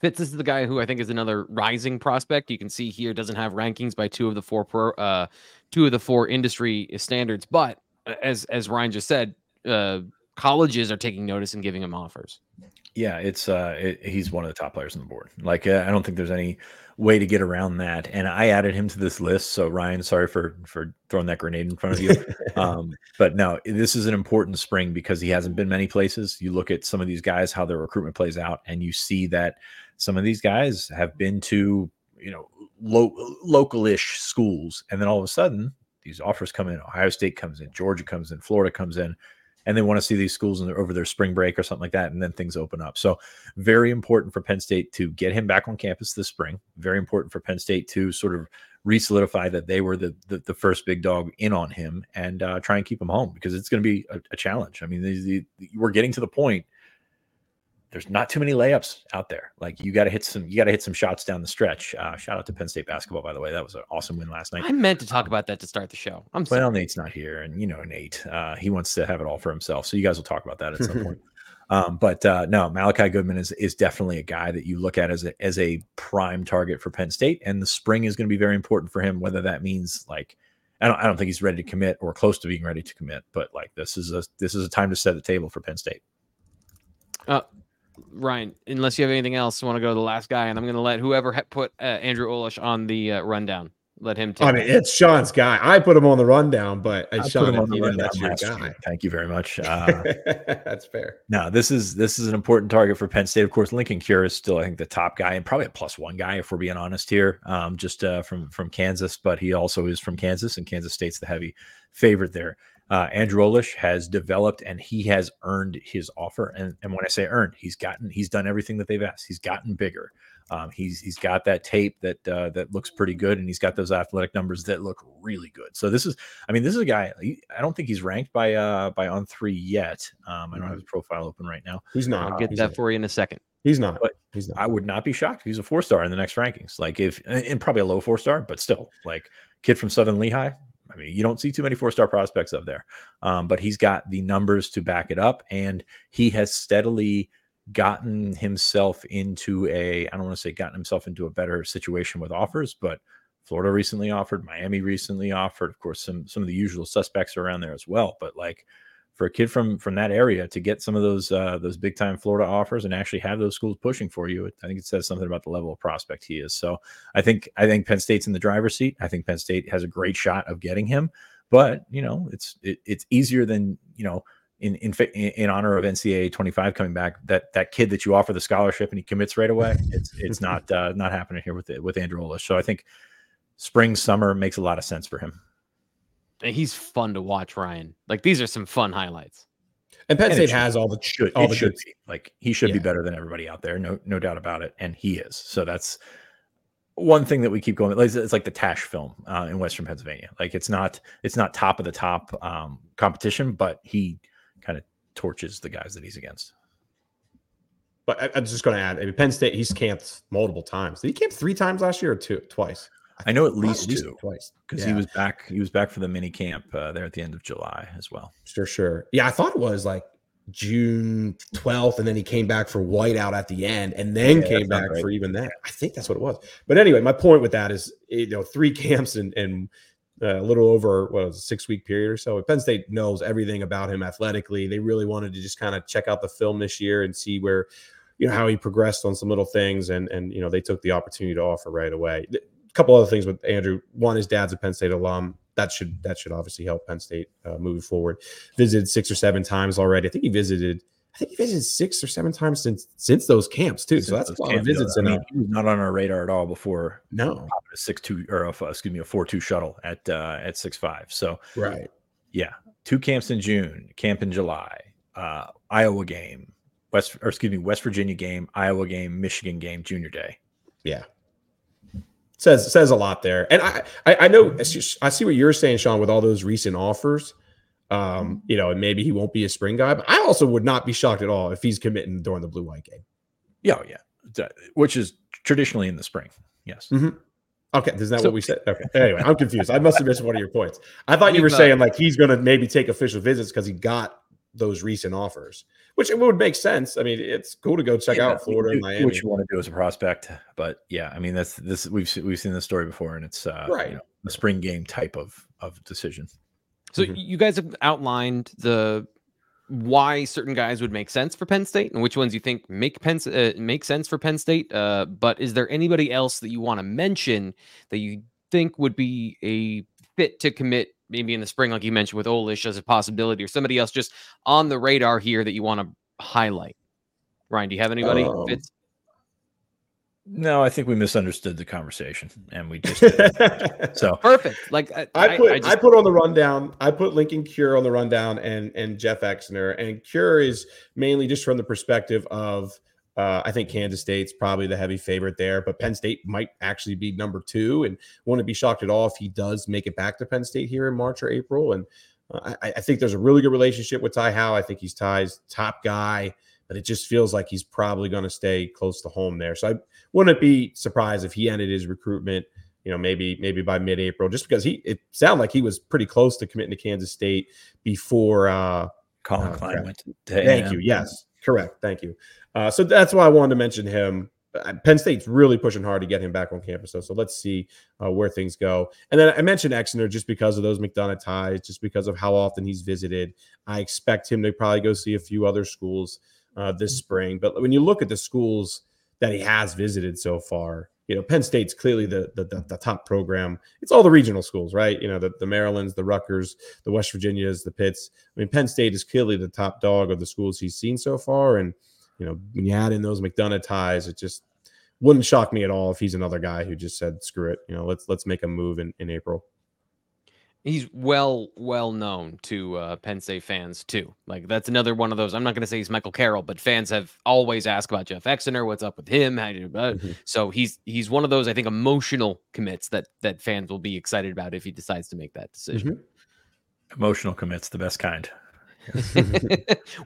Fitz, this is the guy who I think is another rising prospect. You can see here doesn't have rankings by two of the four pro, uh, two of the four industry standards. But as as Ryan just said, uh, colleges are taking notice and giving him offers. Yeah, it's uh, it, he's one of the top players on the board. Like uh, I don't think there's any way to get around that. And I added him to this list. So Ryan, sorry for for throwing that grenade in front of you. um, but no, this is an important spring because he hasn't been many places. You look at some of these guys, how their recruitment plays out, and you see that. Some of these guys have been to, you know, lo- local-ish schools, and then all of a sudden, these offers come in. Ohio State comes in, Georgia comes in, Florida comes in, and they want to see these schools in their, over their spring break or something like that, and then things open up. So very important for Penn State to get him back on campus this spring. Very important for Penn State to sort of re-solidify that they were the the, the first big dog in on him and uh, try and keep him home because it's going to be a, a challenge. I mean, the, the, we're getting to the point. There's not too many layups out there. Like you got to hit some, you got to hit some shots down the stretch. Uh, shout out to Penn State basketball, by the way. That was an awesome win last night. I meant to talk about that to start the show. I'm sorry. Well, Nate's not here, and you know Nate, uh, he wants to have it all for himself. So you guys will talk about that at some point. Um, but uh, no, Malachi Goodman is is definitely a guy that you look at as a as a prime target for Penn State, and the spring is going to be very important for him. Whether that means like, I don't I don't think he's ready to commit or close to being ready to commit, but like this is a this is a time to set the table for Penn State. Uh, Ryan, unless you have anything else, I want to go to the last guy, and I'm going to let whoever ha- put uh, Andrew Olesh on the uh, rundown. Let him take I mean, it. It's Sean's guy. I put him on the rundown, but it's Sean. On the rundown that's your guy. Year. Thank you very much. Uh, that's fair. No, this is this is an important target for Penn State. Of course, Lincoln Cure is still, I think, the top guy and probably a plus one guy if we're being honest here, um, just uh, from, from Kansas, but he also is from Kansas, and Kansas State's the heavy favorite there. Uh, Andrew Olesh has developed, and he has earned his offer. And, and when I say earned, he's gotten, he's done everything that they've asked. He's gotten bigger. Um, he's he's got that tape that uh, that looks pretty good, and he's got those athletic numbers that look really good. So this is, I mean, this is a guy. He, I don't think he's ranked by uh, by on three yet. Um, I don't have his profile open right now. He's not. I'll get that for you in a second. He's not. But he's not. I would not be shocked. He's a four star in the next rankings. Like if and probably a low four star, but still, like kid from Southern Lehigh. I mean, you don't see too many four-star prospects up there, um, but he's got the numbers to back it up, and he has steadily gotten himself into a, I don't want to say gotten himself into a better situation with offers, but Florida recently offered, Miami recently offered, of course, some some of the usual suspects are around there as well. But like for a kid from from that area to get some of those uh, those big-time Florida offers and actually have those schools pushing for you, I think it says something about the level of prospect he is. So I think I think Penn State's in the driver's seat. I think Penn State has a great shot of getting him, But, you know, it's it, it's easier than, you know, in in in honor of N C double A twenty-five coming back, that that kid that you offer the scholarship and he commits right away. It's it's not uh, not happening here with with Andrew Olesh. So I think spring, summer makes a lot of sense for him. And he's fun to watch, Ryan. Like, these are some fun highlights. And Penn and State has all the should all it the should good. Be. Like, he should yeah. be better than everybody out there, no no doubt about it. And he is. So that's one thing that we keep going. It's like the Tash film uh, in Western Pennsylvania. Like, it's not it's not top of the top um, competition, but he kind of torches the guys that he's against. But I, I'm just going to add, I mean, Penn State, he's camped multiple times. Did he camp three times last year or two twice? I, I know at least two, because yeah. he was back. He was back for the mini camp uh, there at the end of July as well. Sure, sure. Yeah, I thought it was like June twelfth, and then he came back for whiteout at the end, and then yeah, came back right. for even that. I think that's what it was. But anyway, my point with that is, you know, three camps and and a little over what was a six week period or so. Penn State knows everything about him athletically. They really wanted to just kind of check out the film this year and see where, you know, how he progressed on some little things, and and you know, they took the opportunity to offer right away. Couple other things with Andrew. One, his dad's a Penn State alum. That should that should obviously help Penn State uh, moving forward. Visited six or seven times already. I think he visited. I think he visited six or seven times since since those camps too. Since so that's a lot of visits. I mean, he was not on our radar at all before. No, a six two or a, excuse me, a four two shuttle at uh, at six five. So right, yeah, two camps in June, camp in July, uh, Iowa game, West or excuse me, West Virginia game, Iowa game, Michigan game, Junior Day. Yeah. Says says a lot there, and I, I I know I see what you're saying, Sean, with all those recent offers, um, you know, and maybe he won't be a spring guy, but I also would not be shocked at all if he's committing during the blue white game. Yeah, yeah, which is traditionally in the spring. Yes. Mm-hmm. Okay, is that so, what we said? Okay. Anyway, I'm confused. I must have missed one of your points. I thought you were saying like he's going to maybe take official visits because he got those recent offers, which it would make sense. I mean, it's cool to go check yeah, out Florida do, and Miami. What you want to do as a prospect, but yeah, I mean, that's this we've we've seen this story before, and it's uh, right you know, a spring game type of of decision. So mm-hmm. you guys have outlined the why certain guys would make sense for Penn State and which ones you think make Penn uh, make sense for Penn State. Uh, but is there anybody else that you want to mention that you think would be a fit to commit? Maybe in the spring, like you mentioned with Olesh as a possibility, or somebody else just on the radar here that you want to highlight. Ryan, do you have anybody? Um, no, I think we misunderstood the conversation and we just, so perfect. Like I, I put, I, I, just, I put on the rundown, I put Lincoln Cure on the rundown and, and Jeff Exner, and Cure is mainly just from the perspective of, Uh, I think Kansas State's probably the heavy favorite there, but Penn State might actually be number two, and wouldn't be shocked at all if he does make it back to Penn State here in March or April. And uh, I, I think there's a really good relationship with Ty Howe. I think he's Ty's top guy, but it just feels like he's probably going to stay close to home there. So I wouldn't be surprised if he ended his recruitment, you know, maybe maybe by mid-April, just because he it sounded like he was pretty close to committing to Kansas State before uh, Colin uh, Klein went to Thank yeah. you. Yes. Correct. Thank you. Uh, so that's why I wanted to mention him. Penn State's really pushing hard to get him back on campus, though. So let's see uh, where things go. And then I mentioned Exner just because of those McDonough ties, just because of how often he's visited. I expect him to probably go see a few other schools uh, this spring. But when you look at the schools that he has visited so far, you know, Penn State's clearly the the, the, the top program. It's all the regional schools, right? You know, the, the Marylands, the Rutgers, the West Virginias, the Pitts. I mean, Penn State is clearly the top dog of the schools he's seen so far. And, you know, when you add in those McDonough ties, it just wouldn't shock me at all if he's another guy who just said, screw it, you know, let's let's make a move in, in April. He's well, well known to uh, Penn State fans, too. Like, that's another one of those. I'm not going to say he's Michael Carroll, but fans have always asked about Jeff Exner. What's up with him? How do you, uh, mm-hmm. So he's he's one of those, I think, emotional commits that that fans will be excited about if he decides to make that decision. Mm-hmm. Emotional commits, the best kind.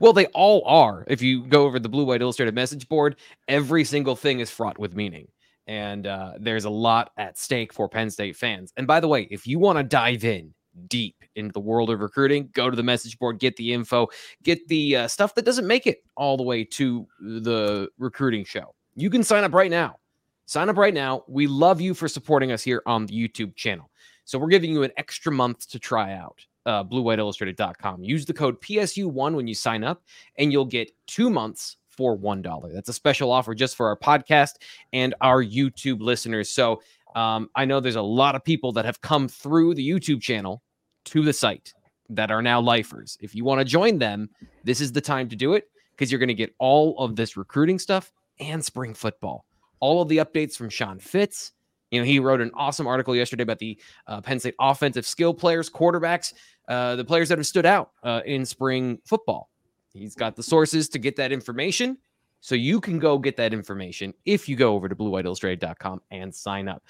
Well, they all are. If you go over the Blue White Illustrated message board, every single thing is fraught with meaning. And uh, there's a lot at stake for Penn State fans. And by the way, if you want to dive in deep into the world of recruiting, go to the message board, get the info, get the uh, stuff that doesn't make it all the way to the recruiting show. You can sign up right now. Sign up right now. We love you for supporting us here on the YouTube channel. So we're giving you an extra month to try out uh, blue white illustrated dot com. Use the code P S U one when you sign up, and you'll get two months for one dollar. That's a special offer just for our podcast and our YouTube listeners. So um, I know there's a lot of people that have come through the YouTube channel to the site that are now lifers. If you want to join them, this is the time to do it, because you're going to get all of this recruiting stuff and spring football. All of the updates from Sean Fitz. You know, he wrote an awesome article yesterday about the uh, Penn State offensive skill players, quarterbacks, uh, the players that have stood out uh, in spring football. He's got the sources to get that information. So you can go get that information if you go over to blue white illustrated dot com and sign up.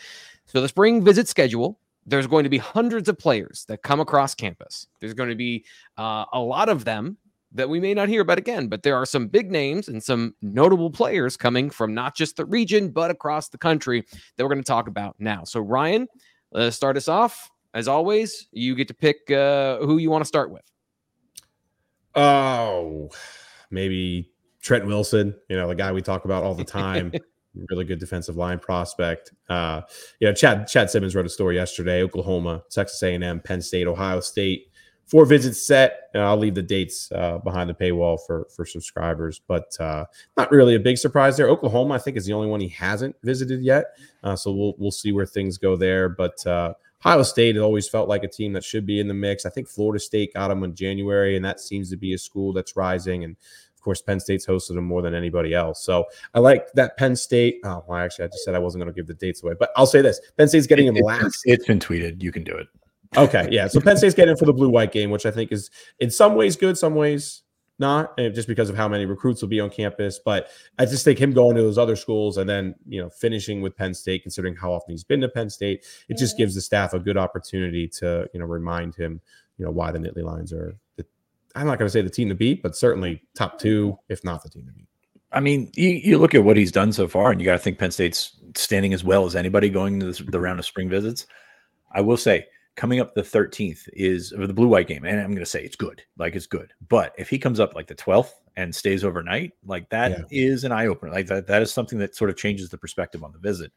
So the spring visit schedule, there's going to be hundreds of players that come across campus. There's going to be uh, a lot of them that we may not hear about again, but there are some big names and some notable players coming from not just the region, but across the country that we're going to talk about now. So Ryan, uh, start us off. As always, you get to pick uh, who you want to start with. Oh, maybe Trent Wilson, you know, the guy we talk about all the time, really good defensive line prospect. Uh, you know, Chad, Chad Simmons wrote a story yesterday, Oklahoma, Texas A and M, Penn State, Ohio State, four visits set. And I'll leave the dates uh, behind the paywall for, for subscribers, but uh, not really a big surprise there. Oklahoma, I think, is the only one he hasn't visited yet. Uh, so we'll, we'll see where things go there, but uh, Ohio State has always felt like a team that should be in the mix. I think Florida State got them in January, and that seems to be a school that's rising. And, of course, Penn State's hosted them more than anybody else. So I like that Penn State. Oh, well, actually, I just said I wasn't going to give the dates away, but I'll say this. Penn State's getting them it, last. It's been tweeted. You can do it. Okay, yeah. So Penn State's getting for the blue-white game, which I think is in some ways good, some ways not, just because of how many recruits will be on campus. But I just think him going to those other schools and then, you know, finishing with Penn State, considering how often he's been to Penn State, it just gives the staff a good opportunity to, you know, remind him, you know, why the Nittany Lions are, the, I'm not going to say the team to beat, but certainly top two, if not the team to beat. I mean, you, you look at what he's done so far, and you got to think Penn State's standing as well as anybody going to the, the round of spring visits. I will say, coming up the thirteenth is the blue-white game, and I'm going to say it's good. Like, it's good. But if he comes up like the twelfth and stays overnight, like that yeah. is an eye-opener. Like that, that is something that sort of changes the perspective on the visit,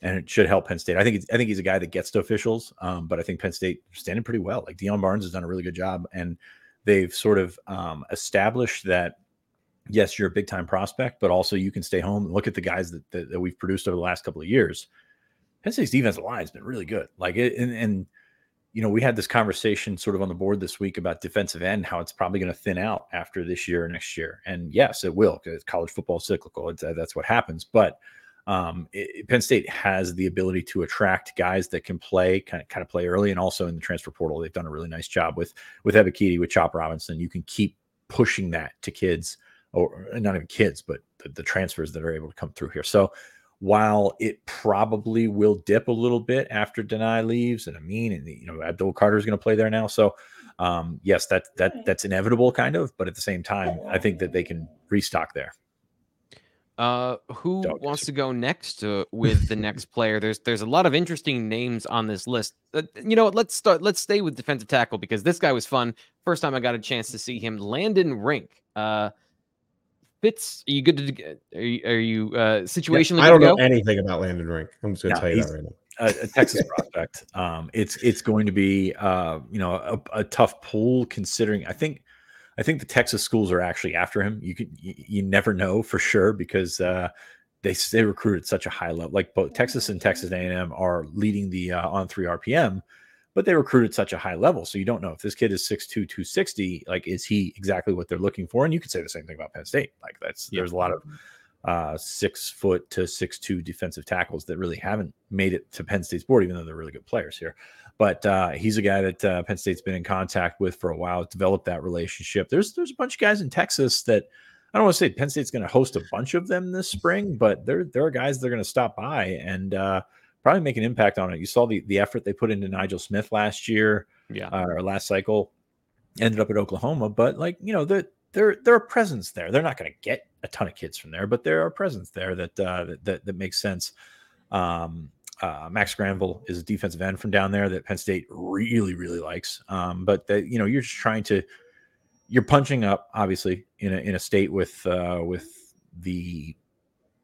and it should help Penn State. I think it's, I think he's a guy that gets to officials, um, but I think Penn State standing pretty well. Like Deion Barnes has done a really good job, and they've sort of um, established that, yes, you're a big-time prospect, but also you can stay home and look at the guys that, that, that we've produced over the last couple of years. Penn State's defensive line has been really good. Like it, and, and you know, we had this conversation sort of on the board this week about defensive end, how it's probably going to thin out after this year or next year. And yes, it will, because college football is cyclical. It's, uh, that's what happens. But um, it, Penn State has the ability to attract guys that can play, kind of, kind of play early. And also in the transfer portal, they've done a really nice job with, with Ebiketie, with Chop Robinson. You can keep pushing that to kids, or not even kids, but the, the transfers that are able to come through here. So while it probably will dip a little bit after Denai leaves, and Amin, and the, you know, Abdul Carter is going to play there now. So um, yes, that that that's inevitable, kind of. But at the same time, I think that they can restock there. Uh, who Don't wants to go next uh, with the next player? There's there's a lot of interesting names on this list. Uh, you know, let's start. Let's stay with defensive tackle, because this guy was fun. First time I got a chance to see him, Landon Rink. Uh, Fitz, are you good to get, are you, are you uh, situationally? Yeah, I don't know go? anything about Landon Rink. I'm just going to no, tell you that right now. A, a Texas prospect. Um, it's it's going to be uh, you know a, a tough pull, considering I think I think the Texas schools are actually after him. You can you, you never know for sure, because uh, they they recruit at such a high level. Like both Texas and Texas A and M are leading the uh, on three R P M, but they recruit at such a high level. So you don't know if this kid is six two, two sixty, like, is he exactly what they're looking for? And you could say the same thing about Penn State. Like that's, yeah. there's a lot of uh, six foot to six, two defensive tackles that really haven't made it to Penn State's board, even though they're really good players here. But uh, he's a guy that uh, Penn State's been in contact with for a while, developed that relationship. There's, there's a bunch of guys in Texas that I don't want to say Penn State's going to host a bunch of them this spring, but there, there are guys that are going to stop by and, uh, probably make an impact on it. You saw the the effort they put into Nigel Smith last year, yeah, uh, or last cycle, ended up at Oklahoma. But like you know, there there there are presence there. They're not going to get a ton of kids from there, but there are presence there that uh, that, that that makes sense. Um, uh, Max Granville is a defensive end from down there that Penn State really really likes. Um, but that you know, you're just trying to you're punching up obviously in a in a state with uh, with the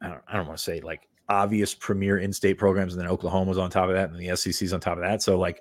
I don't I don't want to say like. obvious premier in-state programs, and then Oklahoma's on top of that, and the S E C's on top of that. So like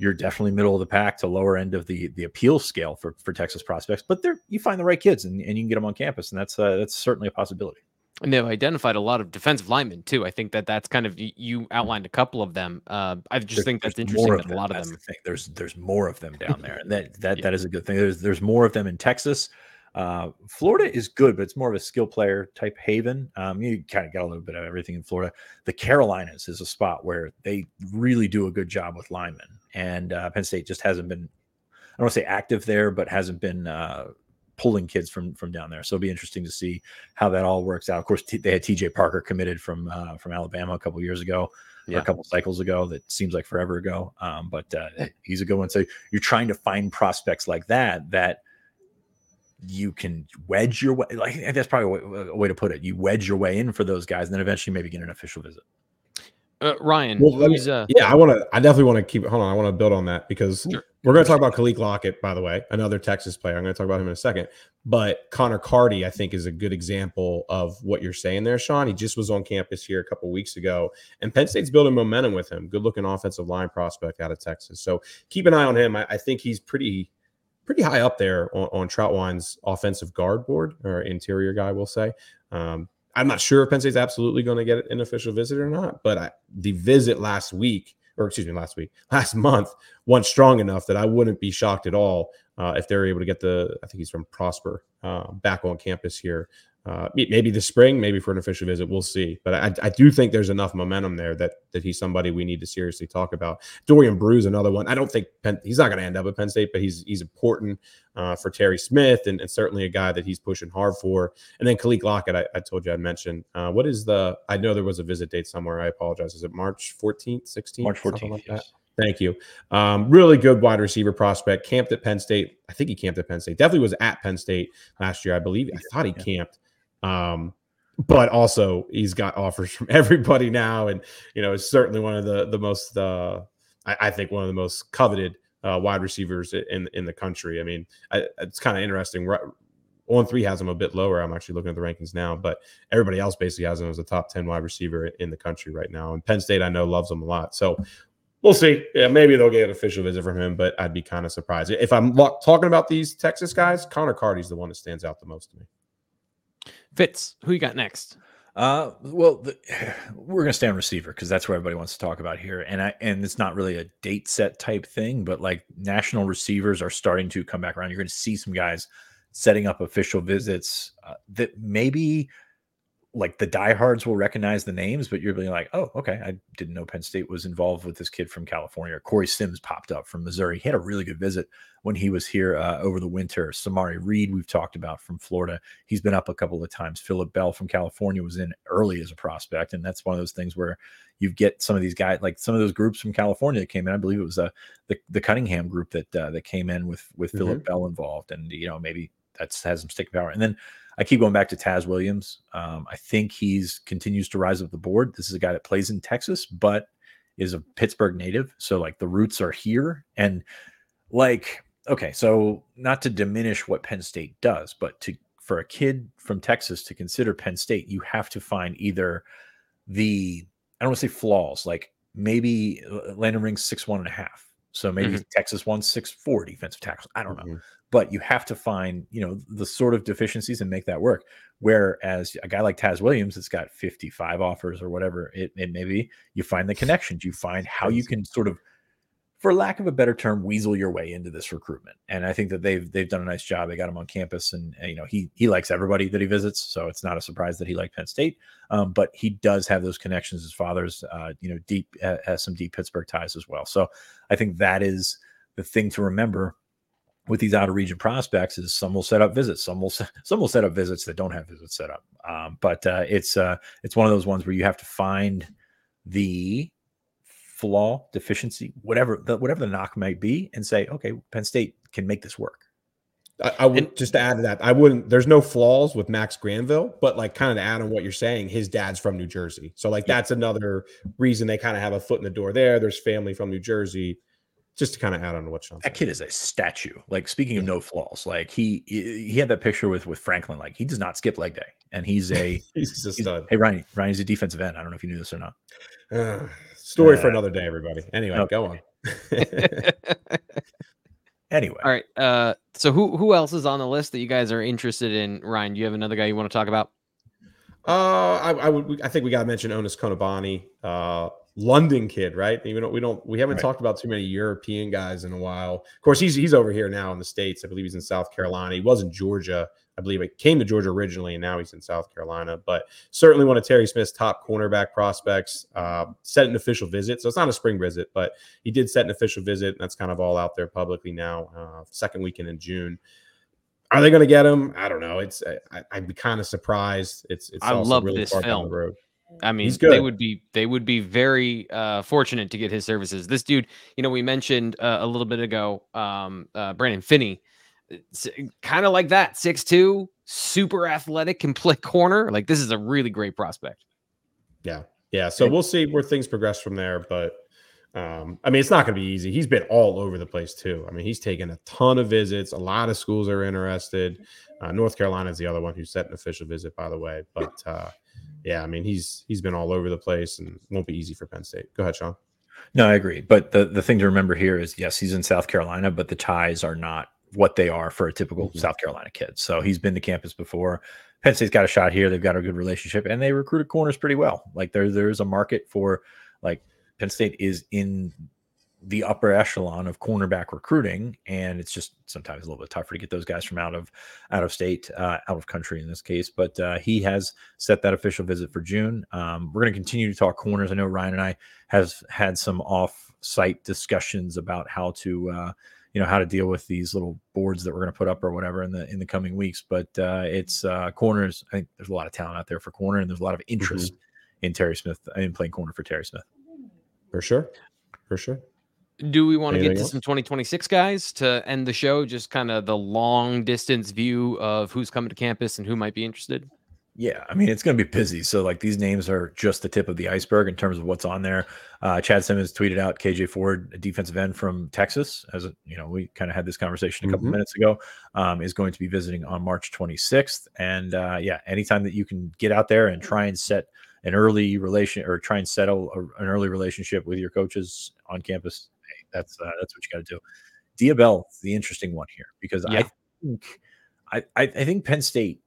you're definitely middle of the pack to lower end of the the appeal scale for for Texas prospects, but there you find the right kids and, and you can get them on campus, and that's uh, that's certainly a possibility. And they've identified a lot of defensive linemen, too. I think that that's kind of, you outlined a couple of them. Uh, I just there's, think that's interesting that a lot of that's them. The thing. There's there's more of them down there. And that that, yeah. that is a good thing. There's, there's more of them in Texas. Uh, Florida is good, but it's more of a skill player type haven. Um, you kind of got a little bit of everything in Florida. The Carolinas is a spot where they really do a good job with linemen. And uh, Penn State just hasn't been, I don't want to say active there, but hasn't been uh, – pulling kids from from down there. So it'll be interesting to see how that all works out. Of course, t- they had T J Parker committed from uh, from Alabama a couple years ago, yeah. or a couple cycles ago. That seems like forever ago. Um, but uh, he's a good one. So you're trying to find prospects like that, that you can wedge your way. Like, that's probably a way, a way to put it. You wedge your way in for those guys and then eventually maybe get an official visit. Uh, Ryan. Well, let me, uh, yeah, I want to, I definitely want to keep, hold on. I want to build on that because sure. we're going to talk about Khalik Lockett, by the way, another Texas player. I'm going to talk about him in a second, but Connor Carty, I think, is a good example of what you're saying there, Sean. He just was on campus here a couple of weeks ago, and Penn State's building momentum with him. Good looking offensive line prospect out of Texas. So keep an eye on him. I, I think he's pretty, pretty high up there on, on Troutwine's offensive guard board, or interior guy, we'll say. Um, I'm not sure if Penn State's absolutely going to get an official visit or not, but I, the visit last week, or excuse me, last week, last month, went strong enough that I wouldn't be shocked at all uh, if they're able to get the, I think he's from Prosper, uh, back on campus here. Uh, maybe this spring, maybe for an official visit, we'll see. But I, I do think there's enough momentum there that that he's somebody we need to seriously talk about. Dorian Brew's another one. I don't think Penn, he's not going to end up at Penn State, but he's he's important uh, for Terry Smith, and, and certainly a guy that he's pushing hard for. And then Khalik Lockett, I, I told you I'd mention. Uh, what is the? I know there was a visit date somewhere. I apologize. Is it March fourteenth, sixteenth? March fourteenth. Like yes. That? Thank you. Um, really good wide receiver prospect. Camped at Penn State. I think he camped at Penn State. Definitely was at Penn State last year, I believe. I thought he yeah. camped. Um, but also he's got offers from everybody now. And, you know, is certainly one of the, the most, uh, I, I think one of the most coveted uh, wide receivers in, in the country. I mean, I, it's kind of interesting. On three has him a bit lower. I'm actually looking at the rankings now, but everybody else basically has him as a top ten wide receiver in the country right now. And Penn State, I know, loves him a lot. So we'll see. Yeah, maybe they'll get an official visit from him, but I'd be kind of surprised. If I'm lo- talking about these Texas guys, Connor Carty's the one that stands out the most to me. Fitz, who you got next? Uh, well, the, we're gonna stay on receiver because that's what everybody wants to talk about here, and I and it's not really a date set type thing, but like national receivers are starting to come back around. You're gonna see some guys setting up official visits uh, that maybe like the diehards will recognize the names, but you're being like, oh, okay, I didn't know Penn State was involved with this kid from California. Corey Sims popped up from Missouri. He had a really good visit when he was here uh, over the winter. Samari Reed, we've talked about from Florida. He's been up a couple of times. Philip Bell from California was in early as a prospect, and that's one of those things where you get some of these guys, like some of those groups from California that came in. I believe it was uh, the, the Cunningham group that uh, that came in with, with mm-hmm. Philip Bell involved, and you know maybe that has some sticking power. And then I keep going back to Taz Williams. Um, I think he's continues to rise up the board. This is a guy that plays in Texas, but is a Pittsburgh native. So like the roots are here, and like, okay, so not to diminish what Penn State does, but to, for a kid from Texas to consider Penn State, you have to find either the, I don't want to say flaws, like maybe Landon Rink six, one and a half. So maybe mm-hmm. Texas won six four defensive tackles. I don't know. Mm-hmm. But you have to find, you know, the sort of deficiencies and make that work. Whereas a guy like Taz Williams that's got fifty-five offers or whatever it, it may be, you find the connections. You find how you can sort of, for lack of a better term, weasel your way into this recruitment. And I think that they've they've done a nice job. They got him on campus, and you know he he likes everybody that he visits, so it's not a surprise that he liked Penn State. Um, but he does have those connections. His father's, uh, you know, deep uh, has some deep Pittsburgh ties as well. So I think that is the thing to remember with these out of region prospects is some will set up visits, some will some will set up visits that don't have visits set up. Um, but uh, it's uh, it's one of those ones where you have to find the flaw, deficiency, whatever the, whatever the knock might be, and say, okay, Penn State can make this work. I, I would and, just to add to that, I wouldn't. There's no flaws with Max Granville, but like kind of to add on what you're saying, his dad's from New Jersey, so like yeah. that's another reason they kind of have a foot in the door there. There's family from New Jersey. Just to kind of add on to what Sean said. That kid is a statue. Like speaking of no flaws, like he he had that picture with with Franklin. Like he does not skip leg day, and he's a he's a stud. Hey Ryan, Ryan's a defensive end. I don't know if you knew this or not. Uh, story uh, for another day, everybody. Anyway, okay. Go on. Anyway, all right. Uh, so who who else is on the list that you guys are interested in? Ryan, do you have another guy you want to talk about? Uh, I, I would. I think we got to mention Onus Konabani, uh, London kid, right? We don't. We don't. We haven't right. talked about too many European guys in a while. Of course, he's he's over here now in the States. I believe he's in South Carolina. He was in Georgia. I believe it came to Georgia originally, and now he's in South Carolina. But certainly one of Terry Smith's top cornerback prospects. Uh, set an official visit, so it's not a spring visit, but he did set an official visit, and that's kind of all out there publicly now. Uh, second weekend in June. Are they going to get him? I don't know. It's I, I'd be kind of surprised. It's it's I also love really this far film. Down the road. I mean, they would be they would be very uh, fortunate to get his services. This dude, you know, we mentioned uh, a little bit ago, um, uh, Brandon Finney, kind of like that, six two, super athletic, can play corner. Like, this is a really great prospect. Yeah, yeah. So we'll see where things progress from there. But um, I mean, it's not going to be easy. He's been all over the place too. I mean, he's taken a ton of visits. A lot of schools are interested. Uh, North Carolina is the other one who set an official visit, by the way. But uh, yeah, I mean, he's he's been all over the place, and won't be easy for Penn State. Go ahead, Sean. No, I agree. But the the thing to remember here is, yes, he's in South Carolina, but the ties are not what they are for a typical mm-hmm. South Carolina kid. So he's been to campus before. Penn State's got a shot here. They've got a good relationship, and they recruited corners pretty well. Like there there is a market for, like, Penn State is in the upper echelon of cornerback recruiting, and it's just sometimes a little bit tougher to get those guys from out of out of state, uh, out of country in this case. But uh, he has set that official visit for June. Um, we're going to continue to talk corners. I know Ryan and I have had some off-site discussions about how to, uh, you know, how to deal with these little boards that we're going to put up or whatever in the in the coming weeks. But uh, it's uh, corners. I think there's a lot of talent out there for corner, and there's a lot of interest mm-hmm. in Terry Smith in playing corner for Terry Smith. For sure. For sure. Do we want to get to some twenty twenty-six guys to end the show? Just kind of the long distance view of who's coming to campus and who might be interested. Yeah. I mean, it's going to be busy. So like these names are just the tip of the iceberg in terms of what's on there. Uh, Chad Simmons tweeted out K J Ford, a defensive end from Texas, as a, you know, we kind of had this conversation a couple mm-hmm. minutes ago, um, is going to be visiting on March twenty-sixth. And uh, yeah, anytime that you can get out there and try and set an early relation or try and settle a, an early relationship with your coaches on campus, hey, that's uh, that's what you got to do. Dia Bell's the interesting one here because yeah. I think I, I think Penn State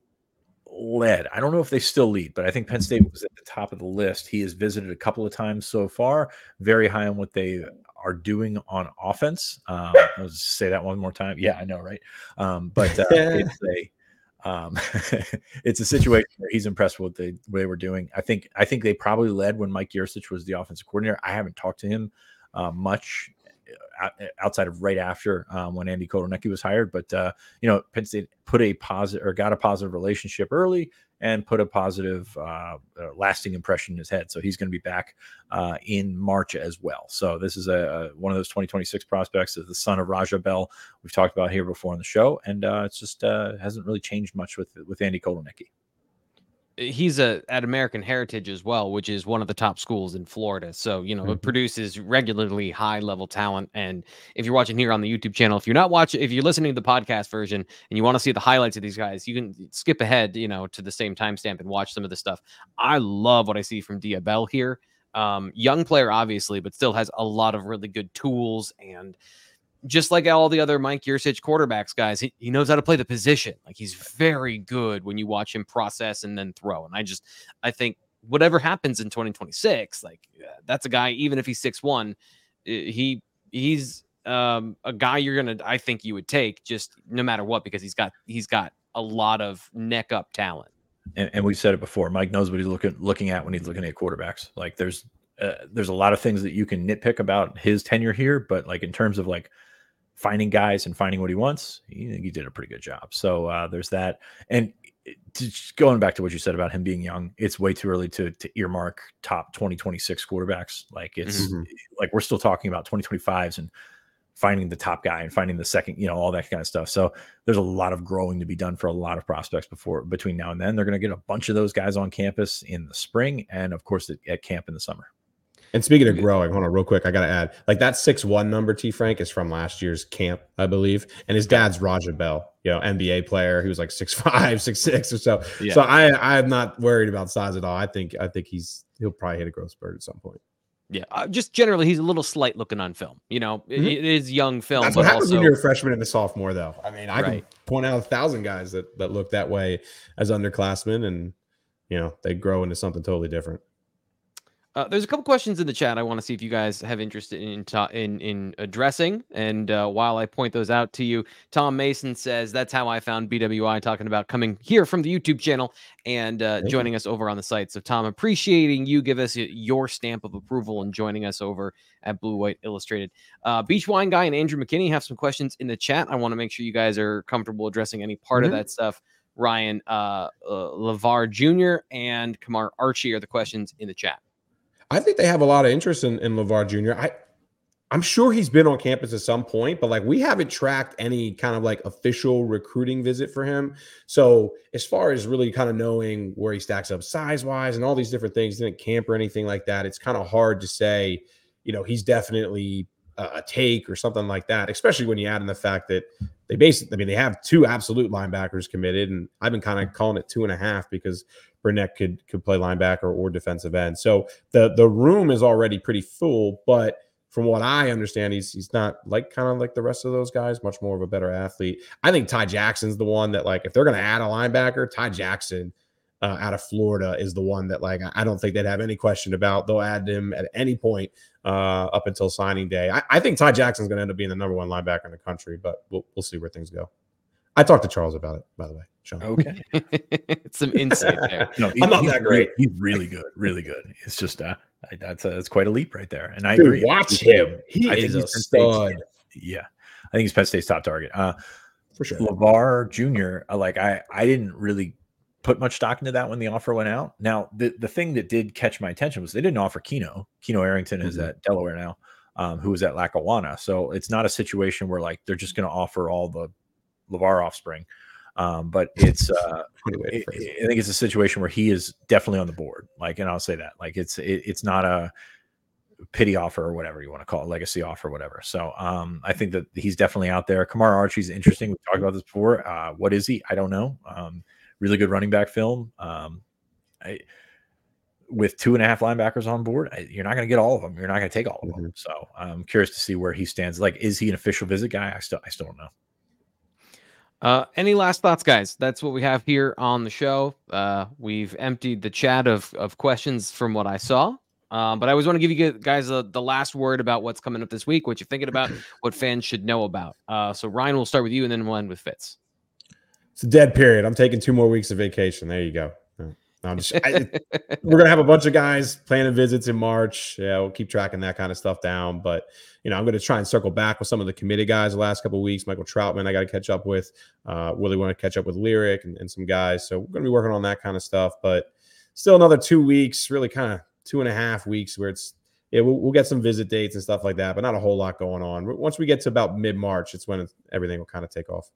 led. I don't know if they still lead, but I think Penn State was at the top of the list. He has visited a couple of times so far, very high on what they are doing on offense. Um, I'll just say that one more time. Yeah, I know, right? Um, but uh, it's a Um, it's a situation where he's impressed with what they, what they were doing. I think I think they probably led when Mike Yersich was the offensive coordinator. I haven't talked to him uh, much outside of right after um, when Andy Koronecki was hired. But, uh, you know, Penn State put a positive or got a positive relationship early and put a positive uh, uh, lasting impression in his head. So he's going to be back uh, in March as well. So this is a, a one of those twenty twenty-six prospects is the son of Raja Bell. We've talked about here before on the show, and uh, it's just uh, hasn't really changed much with, with Andy Koronecki. He's a at American Heritage as well, which is one of the top schools in Florida. So, you know, mm-hmm. it produces regularly high level talent. And if you're watching here on the YouTube channel, if you're not watching, if you're listening to the podcast version and you want to see the highlights of these guys, you can skip ahead, you know, to the same timestamp and watch some of this stuff. I love what I see from Dia Bell here. Um, young player, obviously, but still has a lot of really good tools. And just like all the other Mike Yersich quarterbacks guys, he, he knows how to play the position. Like he's very good when you watch him process and then throw. And I just, I think whatever happens in twenty twenty-six, like uh, that's a guy, even if he's six one, he he's um, a guy you're going to, I think you would take just no matter what, because he's got, he's got a lot of neck up talent. And, and we've said it before, Mike knows what he's looking, looking at when he's looking at quarterbacks. Like there's, uh, there's a lot of things that you can nitpick about his tenure here, but like in terms of like, finding guys and finding what he wants, he, he did a pretty good job. So uh, there's that. And just going back to what you said about him being young, it's way too early to, to earmark top twenty twenty-six quarterbacks. Like it's mm-hmm. like we're still talking about twenty twenty-fives and finding the top guy and finding the second, you know, all that kind of stuff. So there's a lot of growing to be done for a lot of prospects before between now and then. They're going to get a bunch of those guys on campus in the spring and, of course, at, at camp in the summer. And speaking of growing, hold on real quick. I got to add, like that six one number, T. Frank, is from last year's camp, I believe. And his dad's Raja Bell, you know, N B A player who was like six five, six six or so. Yeah. So I, I'm not worried about size at all. I think I think he's he'll probably hit a growth spurt at some point. Yeah, uh, just generally, he's a little slight looking on film. You know, mm-hmm. it, it is young film. That's but what happens also... when you're a freshman and a sophomore, though. I mean, I right. can point out a thousand guys that that look that way as underclassmen, and you know, they grow into something totally different. Uh, there's a couple questions in the chat I want to see if you guys have interest in ta- in, in addressing. And uh, while I point those out to you, Tom Mason says, that's how I found B W I, talking about coming here from the YouTube channel and uh, joining us over on the site. So, Tom, appreciating you give us your stamp of approval and joining us over at Blue White Illustrated. Uh, Beach Wine Guy and Andrew McKinney have some questions in the chat. I want to make sure you guys are comfortable addressing any part mm-hmm. of that stuff. Ryan uh, uh, LeVar Junior and Kamar Archie are the questions in the chat. I think they have a lot of interest in, in LeVar Junior I, I'm sure he's been on campus at some point, but like we haven't tracked any kind of like official recruiting visit for him. So as far as really kind of knowing where he stacks up size-wise and all these different things, didn't camp or anything like that, it's kind of hard to say, you know, he's definitely a, a take or something like that, especially when you add in the fact that they basically, I mean, they have two absolute linebackers committed, and I've been kind of calling it two and a half because Burnett could could play linebacker or defensive end. So the the room is already pretty full, but from what I understand, he's he's not like kind of like the rest of those guys, much more of a better athlete. I think Ty Jackson's the one that, like, if they're going to add a linebacker, Ty Jackson uh, out of Florida is the one that, like, I don't think they'd have any question about. They'll add him at any point uh, up until signing day. I, I think Ty Jackson's going to end up being the number one linebacker in the country, but we'll we'll see where things go. I talked to Charles about it, by the way. Sean. Okay. Some insight there. No, he, I'm not that great. He's really good, really good. It's just uh, that's a, that's quite a leap right there. And I Dude, agree. Watch him. He I is think a stud. Yeah, I think he's Penn State's top target. Uh, For sure. LeVar Junior, like I, I didn't really put much stock into that when the offer went out. Now, the, the thing that did catch my attention was they didn't offer Keno. Keno Arrington mm-hmm. is at Delaware now, um, who is at Lackawanna. So it's not a situation where like they're just going to offer all the LeVar offspring. Um, but it's, uh, it, it, I think it's a situation where he is definitely on the board. Like, and I'll say that, like, it's, it, it's not a pity offer or whatever you want to call it, legacy offer, whatever. So, um, I think that he's definitely out there. Kamar Archie's interesting. We talked about this before. Uh, what is he? I don't know. Um, really good running back film. Um, I, with two and a half linebackers on board, I, you're not going to get all of them. You're not going to take all of mm-hmm. them. So I'm curious to see where he stands. Like, is he an official visit guy? I still, I still don't know. Uh, any last thoughts, guys? That's what we have here on the show. Uh, we've emptied the chat of, of questions from what I saw. Um, but I always want to give you guys a, the last word about what's coming up this week, what you're thinking about, what fans should know about. Uh, so Ryan, we'll start with you and then we'll end with Fitz. It's a dead period. I'm taking two more weeks of vacation. There you go. I'm just, I, we're gonna have a bunch of guys planning visits in March. Yeah, we'll keep tracking that kind of stuff down. But you know, I'm gonna try and circle back with some of the committed guys the last couple of weeks. Michael Troutman, I got to catch up with. Uh, really want to catch up with Lyric and, and some guys. So we're gonna be working on that kind of stuff. But still, another two weeks, really kind of two and a half weeks where it's yeah, we'll, we'll get some visit dates and stuff like that, but not a whole lot going on. Once we get to about mid-March, it's when it's, everything will kind of take off.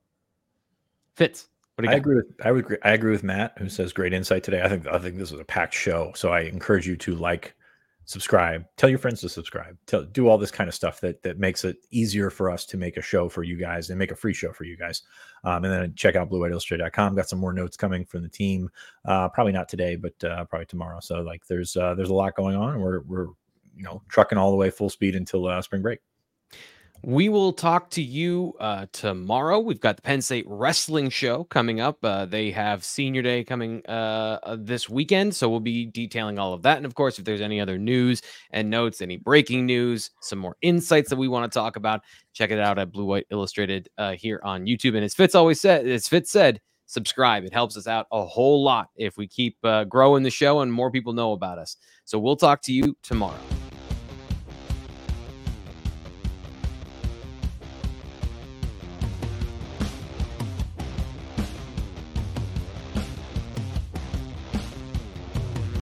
Fitz. I agree with I would agree, I agree with Matt, who says great insight today. I think I think this was a packed show, so I encourage you to like, subscribe, tell your friends to subscribe, tell, do all this kind of stuff that that makes it easier for us to make a show for you guys and make a free show for you guys. Um, and then check out blue white illustrated dot com. Got some more notes coming from the team. Uh, probably not today, but uh, probably tomorrow. So like, there's uh, there's a lot going on. We're we're you know trucking all the way full speed until uh, spring break. We will talk to you uh, tomorrow. We've got the Penn State Wrestling Show coming up. Uh, they have Senior Day coming uh, this weekend, so we'll be detailing all of that. And, of course, if there's any other news and notes, any breaking news, some more insights that we want to talk about, check it out at Blue White Illustrated uh, here on YouTube. And as Fitz always said, as Fitz said, subscribe. It helps us out a whole lot if we keep uh, growing the show and more people know about us. So we'll talk to you tomorrow.